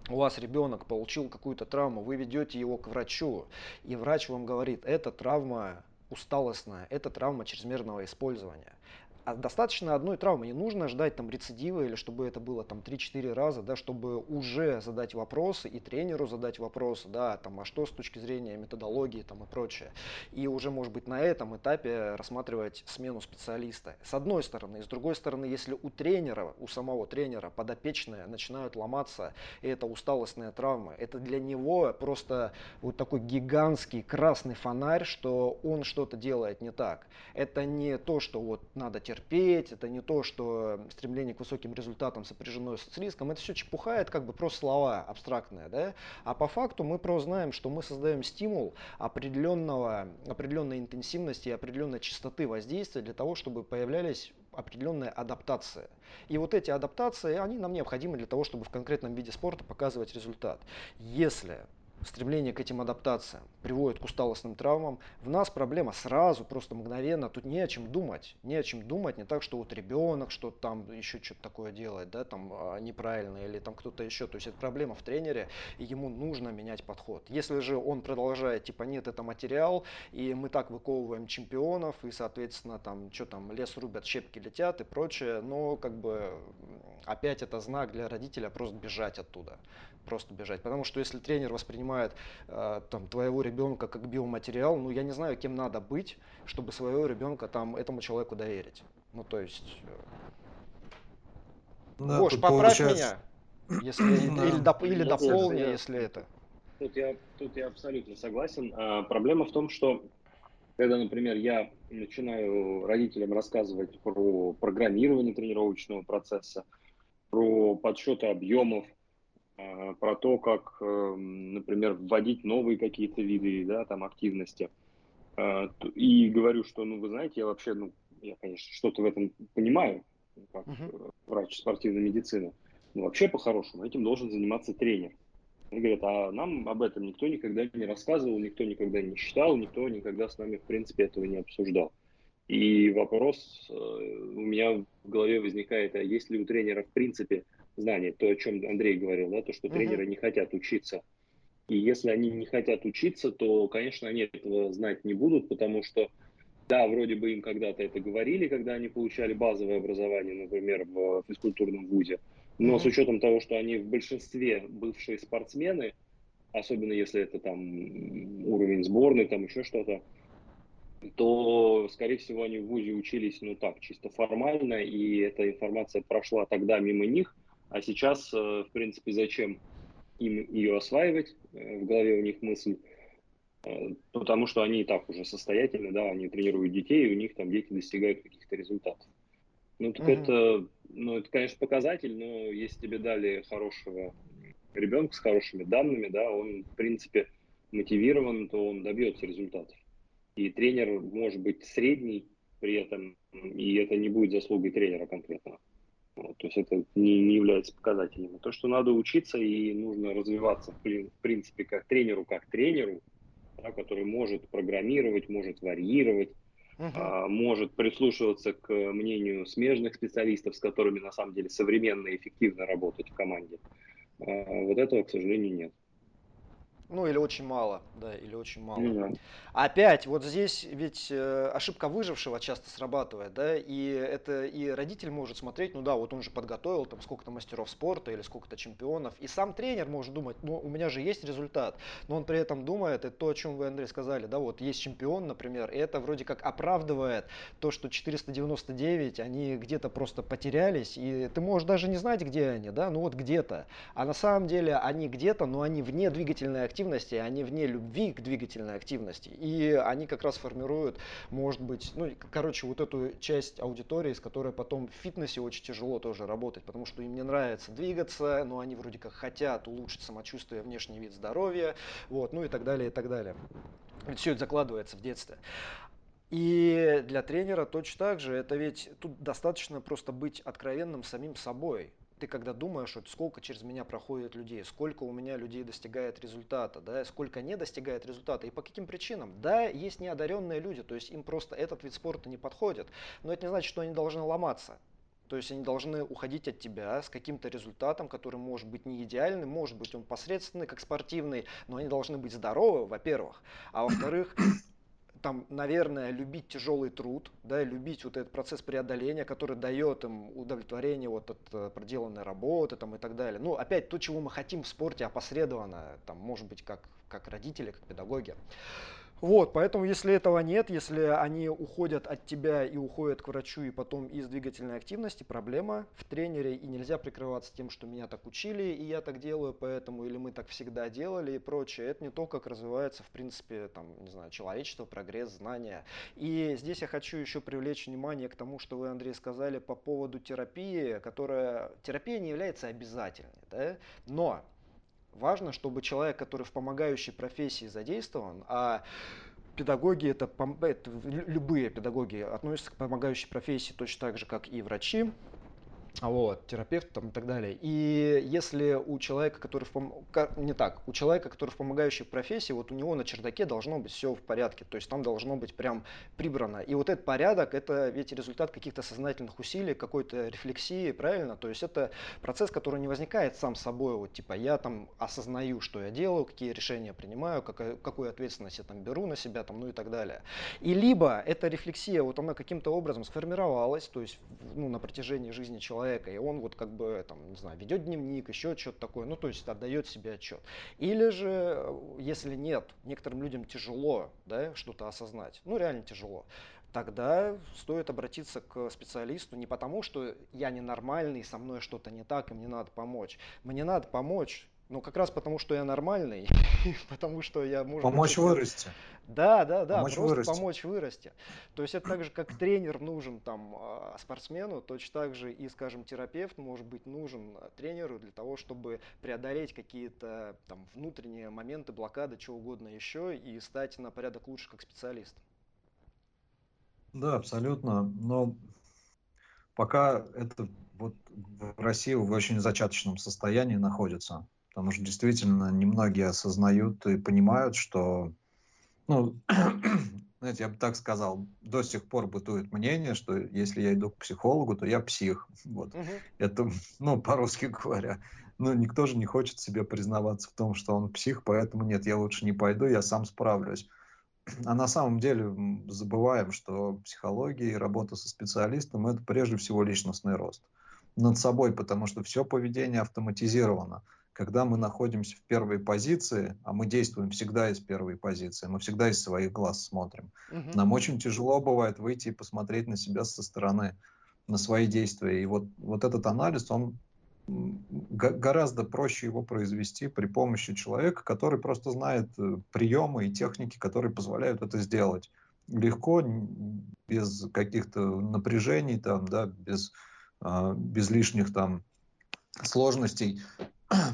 у вас ребенок получил какую-то травму, вы ведете его к врачу, и врач вам говорит, это травма усталостная, это травма чрезмерного использования. А достаточно одной травмы, не нужно ждать там рецидива или чтобы это было там три-четыре раза, да, чтобы уже задать вопросы и тренеру задать вопросы, да, там, а что с точки зрения методологии там, и прочее. И уже, может быть, на этом этапе рассматривать смену специалиста. С одной стороны. И с другой стороны, если у тренера, у самого тренера подопечные начинают ломаться, и это усталостные травмы, это для него просто вот такой гигантский красный фонарь, что он что-то делает не так. Это не то, что вот надо терпеть. терпеть, это не то, что стремление к высоким результатам сопряжено с риском, это все чепуха, это как бы просто слова абстрактные, да? А по факту мы просто знаем, что мы создаем стимул определенного, определенной интенсивности и определенной частоты воздействия для того, чтобы появлялись определенные адаптации. И вот эти адаптации, они нам необходимы для того, чтобы в конкретном виде спорта показывать результат. Если стремление к этим адаптациям приводит к усталостным травмам. В нас проблема сразу, просто мгновенно. Тут не о чем думать. Не о чем думать. Не так, что вот ребенок что-то там еще что-то такое делает, да, там неправильно, или там кто-то еще. То есть это проблема в тренере, и ему нужно менять подход. Если же он продолжает, типа, нет, это материал, и мы так выковываем чемпионов, и, соответственно, там, что там, лес рубят, щепки летят и прочее, но, как бы, опять это знак для родителя просто бежать оттуда. Просто бежать. Потому что если тренер воспринимает э, там, твоего ребенка как биоматериал, ну я не знаю, кем надо быть, чтобы своего ребенка там, этому человеку доверить. Ну то есть... Да, Гош, поправь получается... меня, если, да. или, доп, или дополни, я, если это. Тут я, тут я абсолютно согласен. А, проблема в том, что когда, например, я начинаю родителям рассказывать про программирование тренировочного процесса, про подсчеты объемов, про то, как, например, вводить новые какие-то виды, да, там, активности. И говорю, что, ну, вы знаете, я вообще, ну, я, конечно, что-то в этом понимаю, как uh-huh. врач спортивной медицины, но вообще, по-хорошему, этим должен заниматься тренер. Они говорят, а нам об этом никто никогда не рассказывал, никто никогда не читал, никто никогда с нами, в принципе, этого не обсуждал. И вопрос у меня в голове возникает, а есть ли у тренера, в принципе, знания, то, о чем Андрей говорил, да, то, что uh-huh. тренеры не хотят учиться. И если они не хотят учиться, то, конечно, они этого знать не будут, потому что, да, вроде бы им когда-то это говорили, когда они получали базовое образование, например, в физкультурном вузе, но mm-hmm. с учетом того, что они в большинстве бывшие спортсмены, особенно если это там уровень сборной, там еще что-то, то, скорее всего, они в вузе учились, ну так, чисто формально, и эта информация прошла тогда мимо них, а сейчас, в принципе, зачем им ее осваивать, в голове у них мысль, потому что они и так уже состоятельны, да, они тренируют детей, и у них там дети достигают каких-то результатов. Ну, так uh-huh. это, ну, это, конечно, показатель, но если тебе дали хорошего ребенка с хорошими данными, да, он, в принципе, мотивирован, то он добьется результатов. И тренер может быть средний при этом, и это не будет заслугой тренера конкретно. Вот, то есть это не, не является показателем. То, что надо учиться и нужно развиваться, в принципе, как тренеру, как тренеру, да, который может программировать, может варьировать, uh-huh. а, может прислушиваться к мнению смежных специалистов, с которыми на самом деле современно и эффективно работать в команде. А, вот этого, к сожалению, нет. Ну, или очень мало, да, или очень мало. Mm-hmm. Опять, вот здесь ведь ошибка выжившего часто срабатывает, да, и это и родитель может смотреть, ну да, вот он же подготовил там сколько-то мастеров спорта или сколько-то чемпионов, и сам тренер может думать, ну, у меня же есть результат, но он при этом думает, и то, о чем вы, Андрей, сказали, да, вот есть чемпион, например, и это вроде как оправдывает то, что четыреста девяносто девять, они где-то просто потерялись, и ты можешь даже не знать, где они, да, ну вот где-то, а на самом деле они где-то, но они вне двигательной активности, они вне любви к двигательной активности, и они как раз формируют, может быть, ну, короче, вот эту часть аудитории, с которой потом в фитнесе очень тяжело тоже работать, потому что им не нравится двигаться, но они вроде как хотят улучшить самочувствие, внешний вид здоровья, вот, ну и так далее, и так далее. Ведь все это закладывается в детстве. И для тренера точно так же, это ведь тут достаточно просто быть откровенным самим собой. Ты когда думаешь, вот сколько через меня проходит людей, сколько у меня людей достигает результата, да, сколько не достигает результата и по каким причинам. Да, есть неодаренные люди, то есть им просто этот вид спорта не подходит, но это не значит, что они должны ломаться. То есть они должны уходить от тебя с каким-то результатом, который может быть не идеальным, может быть он посредственный, как спортивный, но они должны быть здоровы, во-первых, а во-вторых… Там, наверное, любить тяжелый труд, да, любить вот этот процесс преодоления, который дает им удовлетворение вот от проделанной работы там, и так далее. Ну, опять, то, чего мы хотим в спорте опосредованно, там, может быть, как, как родители, как педагоги. Вот, поэтому, если этого нет, если они уходят от тебя и уходят к врачу, и потом из двигательной активности, проблема в тренере, и нельзя прикрываться тем, что меня так учили, и я так делаю, поэтому, или мы так всегда делали и прочее. Это не то, как развивается, в принципе, там, не знаю, человечество, прогресс, знания. И здесь я хочу еще привлечь внимание к тому, что вы, Андрей, сказали по поводу терапии, которая, терапия не является обязательной, да? Но важно, чтобы человек, который в помогающей профессии задействован, а педагоги, это, это любые педагоги относятся к помогающей профессии точно так же, как и врачи, вот, терапевты там, и так далее. И если у человека, который в пом... не так, у человека, который в помогающей профессии, вот у него на чердаке должно быть все в порядке, то есть там должно быть прям прибрано. И вот этот порядок, это ведь результат каких-то сознательных усилий, какой-то рефлексии, правильно? То есть это процесс, который не возникает сам собой, вот типа я там осознаю, что я делаю, какие решения принимаю, какая, какую ответственность я там беру на себя, там, ну и так далее. И либо эта рефлексия, вот она каким-то образом сформировалась, то есть ну, на протяжении жизни человека, и он вот как бы там, не знаю, ведет дневник, еще что-то такое, ну то есть отдает себе отчет. Или же, если нет, некоторым людям тяжело, да, что-то осознать, ну реально тяжело, тогда стоит обратиться к специалисту не потому, что я ненормальный, со мной что-то не так, и мне надо помочь. Мне надо помочь Ну, как раз потому, что я нормальный, потому что я... Может, помочь быть, вырасти. Да, да, да, помочь просто вырасти. помочь вырасти. То есть это так же, как тренер нужен там спортсмену, точно так же и, скажем, терапевт может быть нужен тренеру для того, чтобы преодолеть какие-то там внутренние моменты, блокады, чего угодно еще, и стать на порядок лучше как специалист. Да, абсолютно, но пока это вот в России в очень зачаточном состоянии находится. Потому что действительно немногие осознают и понимают, что, ну, знаете, я бы так сказал, до сих пор бытует мнение, что если я иду к психологу, то я псих. Вот. Угу. Это, ну, по-русски говоря. Ну, никто же не хочет себе признаваться в том, что он псих, поэтому нет, я лучше не пойду, я сам справлюсь. А на самом деле забываем, что психология и работа со специалистом – это прежде всего личностный рост. Над собой, потому что все поведение автоматизировано. Когда мы находимся в первой позиции, а мы действуем всегда из первой позиции, мы всегда из своих глаз смотрим. Угу. Нам очень тяжело бывает выйти и посмотреть на себя со стороны, на свои действия. И вот, вот этот анализ, он гораздо проще его произвести при помощи человека, который просто знает приемы и техники, которые позволяют это сделать. Легко, без каких-то напряжений, там, да, без, без лишних там, сложностей.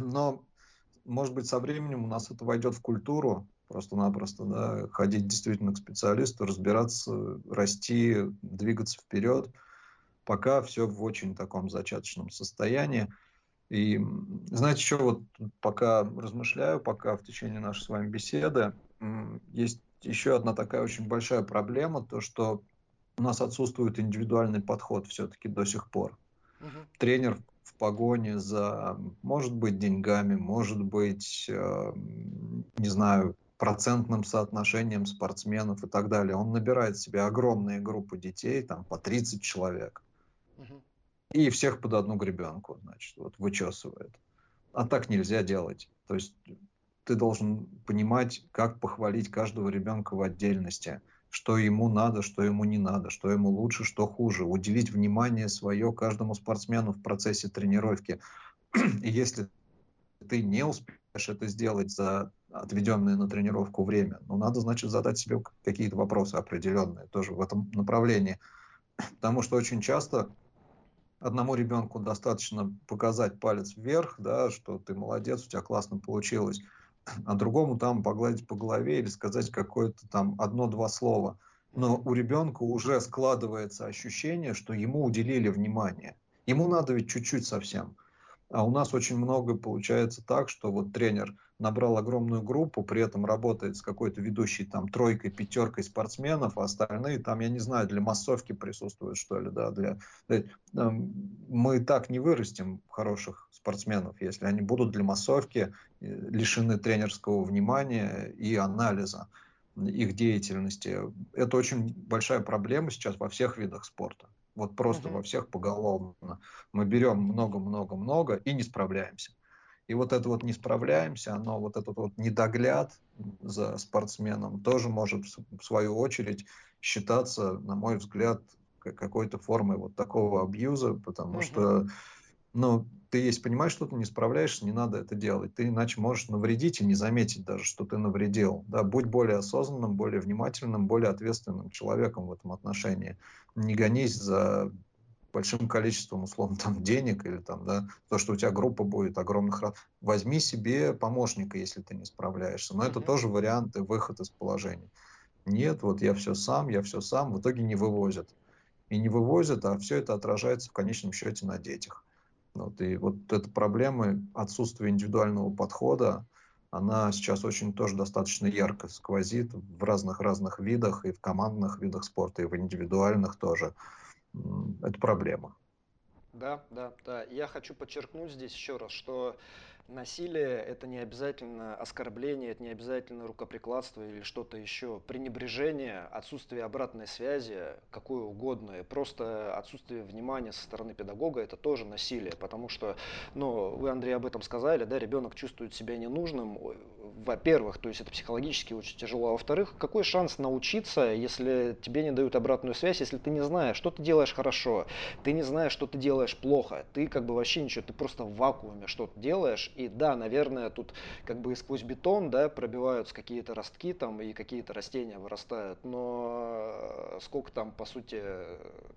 Но, может быть, со временем у нас это войдет в культуру, просто-напросто, да, ходить действительно к специалисту, разбираться, расти, двигаться вперед. Пока все в очень таком зачаточном состоянии. И, знаете, еще вот пока размышляю, пока в течение нашей с вами беседы, есть еще одна такая очень большая проблема, то, что у нас отсутствует индивидуальный подход все-таки до сих пор. Угу. Тренер в погоне за, может быть, деньгами, может быть, э, не знаю, процентным соотношением спортсменов и так далее. Он набирает себе огромные группы детей, там по тридцать человек. Угу. И всех под одну гребенку, значит, вот вычесывает. А так нельзя делать. То есть ты должен понимать, как похвалить каждого ребенка в отдельности. Что ему надо, что ему не надо, что ему лучше, что хуже. Уделить внимание свое каждому спортсмену в процессе тренировки. И если ты не успеешь это сделать за отведенное на тренировку время, ну, надо, значит, задать себе какие-то вопросы определенные тоже в этом направлении. Потому что очень часто одному ребенку достаточно показать палец вверх, да, что ты молодец, у тебя классно получилось. А другому там погладить по голове или сказать какое-то там одно-два слова. Но у ребенка уже складывается ощущение, что ему уделили внимание. Ему надо ведь чуть-чуть совсем. А у нас очень много получается так, что вот тренер набрал огромную группу, при этом работает с какой-то ведущей там тройкой, пятеркой спортсменов, а остальные там, я не знаю, для массовки присутствуют, что ли, да, для... Мы так не вырастим хороших спортсменов, если они будут для массовки лишены тренерского внимания и анализа их деятельности. Это очень большая проблема сейчас во всех видах спорта. Вот просто [S2] Uh-huh. [S1] Во всех поголовно. Мы берем много-много-много и не справляемся. И вот это вот не справляемся, оно вот этот вот недогляд за спортсменом тоже может в свою очередь считаться, на мой взгляд, какой-то формой вот такого абьюза, потому [S2] Uh-huh. [S1] Что, ну, ты если понимаешь, что ты не справляешься, не надо это делать. Ты иначе можешь навредить и не заметить даже, что ты навредил. Да, будь более осознанным, более внимательным, более ответственным человеком в этом отношении. Не гонись за большим количеством, условно, там, денег или там, да, то, что у тебя группа будет огромных раз. Возьми себе помощника, если ты не справляешься. Но это [S2] Mm-hmm. [S1] Тоже варианты выхода из положения. Нет, вот я все сам, я все сам. В итоге не вывозят. И не вывозят, а все это отражается в конечном счете на детях. Вот, и вот эта проблема отсутствия индивидуального подхода, она сейчас очень тоже достаточно ярко сквозит в разных-разных видах, и в командных видах спорта, и в индивидуальных тоже. Это проблема. Да, да, да. Я хочу подчеркнуть здесь еще раз, что насилие – это не обязательно оскорбление, это не обязательно рукоприкладство или что-то еще. Пренебрежение, отсутствие обратной связи, какое угодно, просто отсутствие внимания со стороны педагога – это тоже насилие. Потому что, ну, вы, Андрей, об этом сказали, да, ребенок чувствует себя ненужным, во-первых, то есть это психологически очень тяжело, а во-вторых, какой шанс научиться, если тебе не дают обратную связь, если ты не знаешь, что ты делаешь хорошо, ты не знаешь, что ты делаешь плохо, ты как бы вообще ничего, ты просто в вакууме что-то делаешь, И да, наверное, тут как бы сквозь бетон, да, пробиваются какие-то ростки там и какие-то растения вырастают, но сколько там, по сути,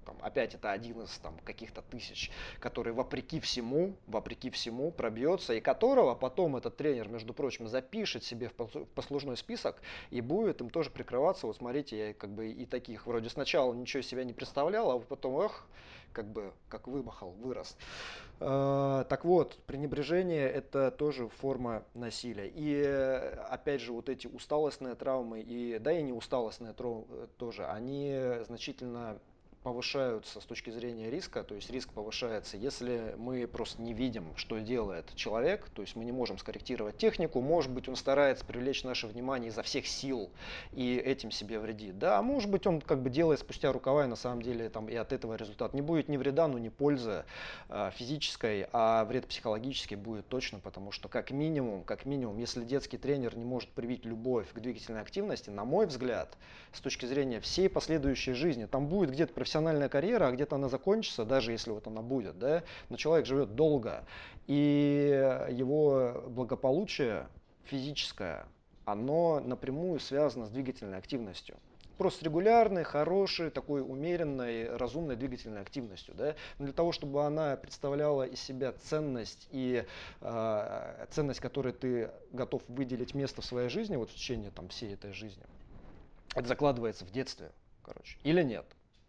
там, опять это один из там каких-то тысяч, который вопреки всему, вопреки всему пробьется, и которого потом этот тренер, между прочим, запишет себе в послужной список и будет им тоже прикрываться. Вот смотрите, я как бы и таких вроде сначала ничего себя не представлял, а потом, эх, как бы, как вымахал, вырос. Э, так вот, пренебрежение – это тоже форма насилия. И опять же, вот эти усталостные травмы, и да и не усталостные травмы тоже, они значительно повышаются с точки зрения риска, то есть риск повышается, если мы просто не видим, что делает человек, то есть мы не можем скорректировать технику, может быть, он старается привлечь наше внимание изо всех сил и этим себе вредит, да, а может быть, он как бы делает спустя рукава, и на самом деле там и от этого результат не будет ни вреда, но ни пользы физической, а вред психологический будет точно, потому что как минимум, как минимум, если детский тренер не может привить любовь к двигательной активности, на мой взгляд, с точки зрения всей последующей жизни, там будет где-то профессиональная профессиональная карьера, а где-то она закончится, даже если вот она будет, да, но человек живет долго, и его благополучие физическое, оно напрямую связано с двигательной активностью. Просто регулярной, хорошей, такой умеренной, разумной двигательной активностью. Да? Но для того, чтобы она представляла из себя ценность и э, ценность, которой ты готов выделить место в своей жизни, вот в течение там, всей этой жизни, это закладывается в детстве, короче, или нет.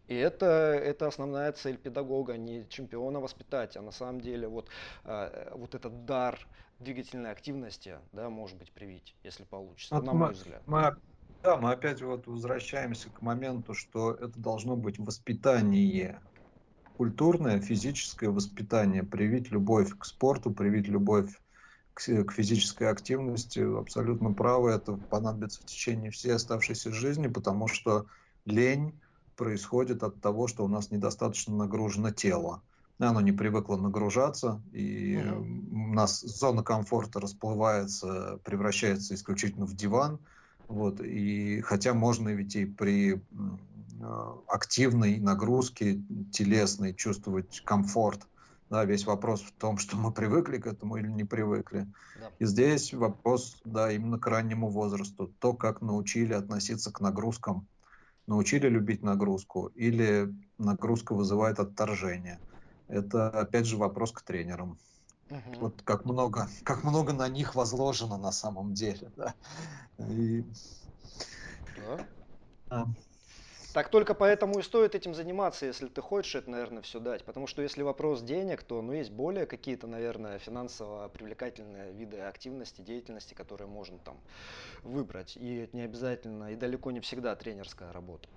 И это, это основная цель педагога, не чемпиона воспитать, а на самом деле вот, вот этот дар двигательной активности, да, может быть, привить, если получится, вот на мой мы, взгляд. Мы, да, мы опять вот возвращаемся к моменту, что это должно быть воспитание, культурное, физическое воспитание, привить любовь к спорту, привить любовь к физической активности. Абсолютно правы, это понадобится в течение всей оставшейся жизни, потому что лень происходит от того, что у нас недостаточно нагружено тело. Оно не привыкло нагружаться, и mm-hmm. у нас зона комфорта расплывается, превращается исключительно в диван. Вот, и, хотя можно ведь и при активной нагрузке телесной чувствовать комфорт. Да, весь вопрос в том, что мы привыкли к этому или не привыкли. Да. И здесь вопрос, да, именно к раннему возрасту. То, как научили относиться к нагрузкам. Научили любить нагрузку или нагрузка вызывает отторжение. Это, опять же, вопрос к тренерам. Uh-huh. Вот как много, как много на них возложено на самом деле. Да? И... Uh-huh. Uh-huh. Так только поэтому и стоит этим заниматься, если ты хочешь это, наверное, все дать. Потому что если вопрос денег, то ну, есть более какие-то, наверное, финансово привлекательные виды активности, деятельности, которые можно там выбрать. И это не обязательно, и далеко не всегда тренерская работа.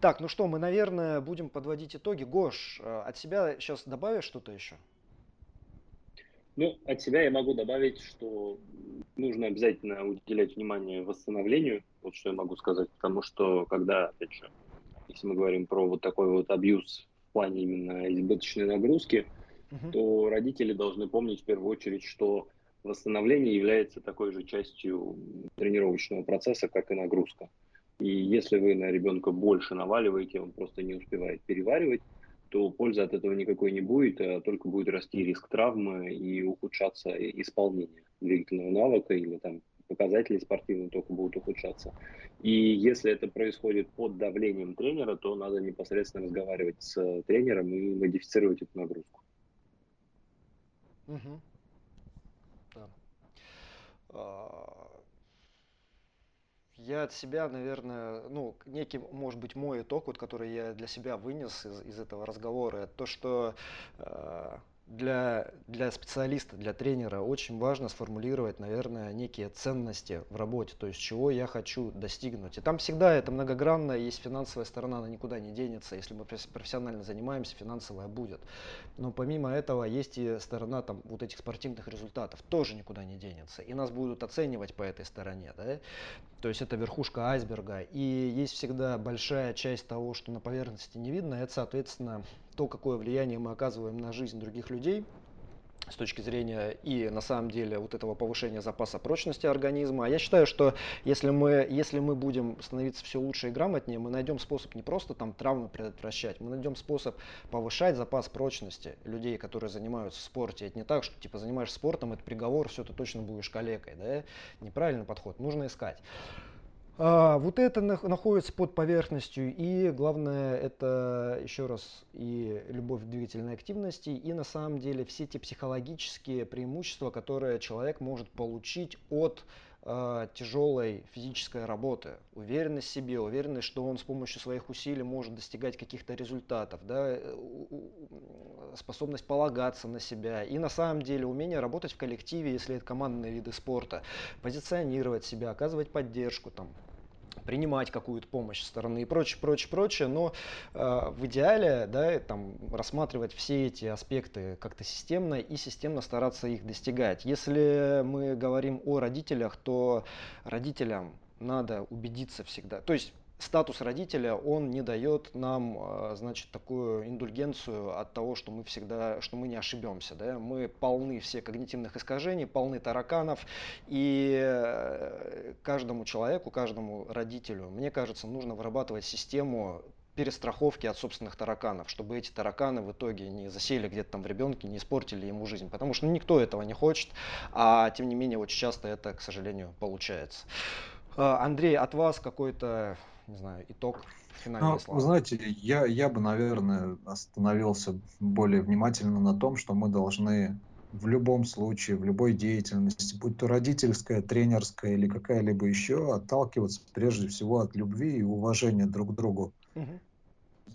Так, ну что, мы, наверное, будем подводить итоги. Гош, от себя сейчас добавишь что-то еще? Ну, от себя я могу добавить, что нужно обязательно уделять внимание восстановлению. Вот что я могу сказать, потому что когда, опять же, если мы говорим про вот такой вот абьюз в плане именно избыточной нагрузки, uh-huh. то родители должны помнить в первую очередь, что восстановление является такой же частью тренировочного процесса, как и нагрузка. И если вы на ребенка больше наваливаете, он просто не успевает переваривать, то пользы от этого никакой не будет, а только будет расти риск травмы и ухудшаться исполнение двигательного навыка или там показатели спортивные только будут ухудшаться. И если это происходит под давлением тренера, то надо непосредственно разговаривать с тренером и модифицировать эту нагрузку. Угу. Да. Я от себя, наверное, ну, некий, может быть, мой итог, вот, который я для себя вынес из, из этого разговора, это то, что... Э- Для, для специалиста, для тренера очень важно сформулировать, наверное, некие ценности в работе, то есть чего я хочу достигнуть. И там всегда это многогранно, есть финансовая сторона, она никуда не денется. Если мы профессионально занимаемся, финансовая будет. Но помимо этого есть и сторона там, вот этих спортивных результатов, тоже никуда не денется. И нас будут оценивать по этой стороне. Да? То есть это верхушка айсберга. И есть всегда большая часть того, что на поверхности не видно, это, соответственно, то, какое влияние мы оказываем на жизнь других людей, с точки зрения и на самом деле вот этого повышения запаса прочности организма. А я считаю, что если мы, если мы будем становиться все лучше и грамотнее, мы найдем способ не просто там травмы предотвращать, мы найдем способ повышать запас прочности людей, которые занимаются в спорте. Это не так, что типа занимаешься спортом, это приговор, все, ты точно будешь калекой. Да? Неправильный подход, нужно искать. А, вот это находится под поверхностью, и главное, это еще раз и любовь к двигательной активности, и на самом деле все те психологические преимущества, которые человек может получить от тяжелой физической работы, уверенность в себе, уверенность, что он с помощью своих усилий может достигать каких-то результатов, да, способность полагаться на себя и на самом деле умение работать в коллективе, если это командные виды спорта, позиционировать себя, оказывать поддержку, там, принимать какую-то помощь со стороны и прочее, прочее, прочее, но э, в идеале, да, там, рассматривать все эти аспекты как-то системно и системно стараться их достигать. Если мы говорим о родителях, то родителям надо убедиться всегда, то есть статус родителя, он не дает нам, значит, такую индульгенцию от того, что мы всегда, что мы не ошибемся, да? Мы полны все когнитивных искажений, полны тараканов, и каждому человеку, каждому родителю, мне кажется, нужно вырабатывать систему перестраховки от собственных тараканов, чтобы эти тараканы в итоге не засели где-то там в ребенке, не испортили ему жизнь, потому что никто этого не хочет, а тем не менее очень часто это, к сожалению, получается. Андрей, от вас какой-то, не знаю, итог, финальные ну, слова. Вы знаете, я, я бы, наверное, остановился более внимательно на том, что мы должны в любом случае, в любой деятельности, будь то родительская, тренерская или какая-либо еще, отталкиваться прежде всего от любви и уважения друг к другу. Угу.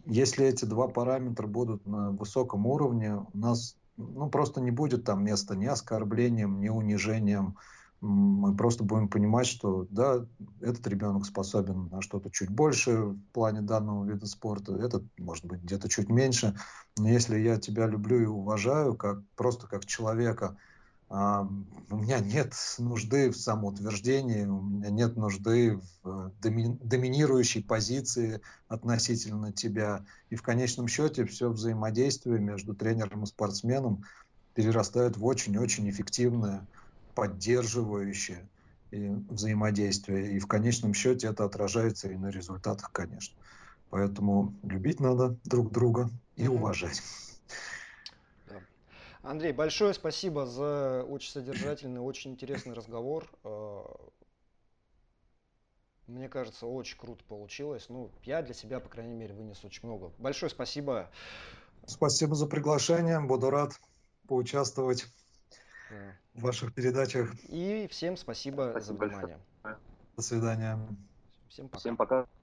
Если эти два параметра будут на высоком уровне, у нас ну, просто не будет там места ни оскорблениям, ни унижениям. Мы просто будем понимать, что да, этот ребенок способен на что-то чуть больше в плане данного вида спорта, этот, может быть, где-то чуть меньше. Но если я тебя люблю и уважаю, как, просто как человека, а, у меня нет нужды в самоутверждении, у меня нет нужды в доми- доминирующей позиции относительно тебя. И в конечном счете все взаимодействие между тренером и спортсменом перерастает в очень-очень эффективное, поддерживающее и взаимодействие. И в конечном счете это отражается и на результатах, конечно. Поэтому любить надо друг друга и уважать. Да. Андрей, большое спасибо за очень содержательный, очень интересный разговор. Мне кажется, очень круто получилось. Ну, я для себя, по крайней мере, вынес очень много. Большое спасибо. Спасибо за приглашение. Буду рад поучаствовать в ваших передачах. И всем спасибо, спасибо за внимание. Большое. До свидания. Всем пока. Всем пока.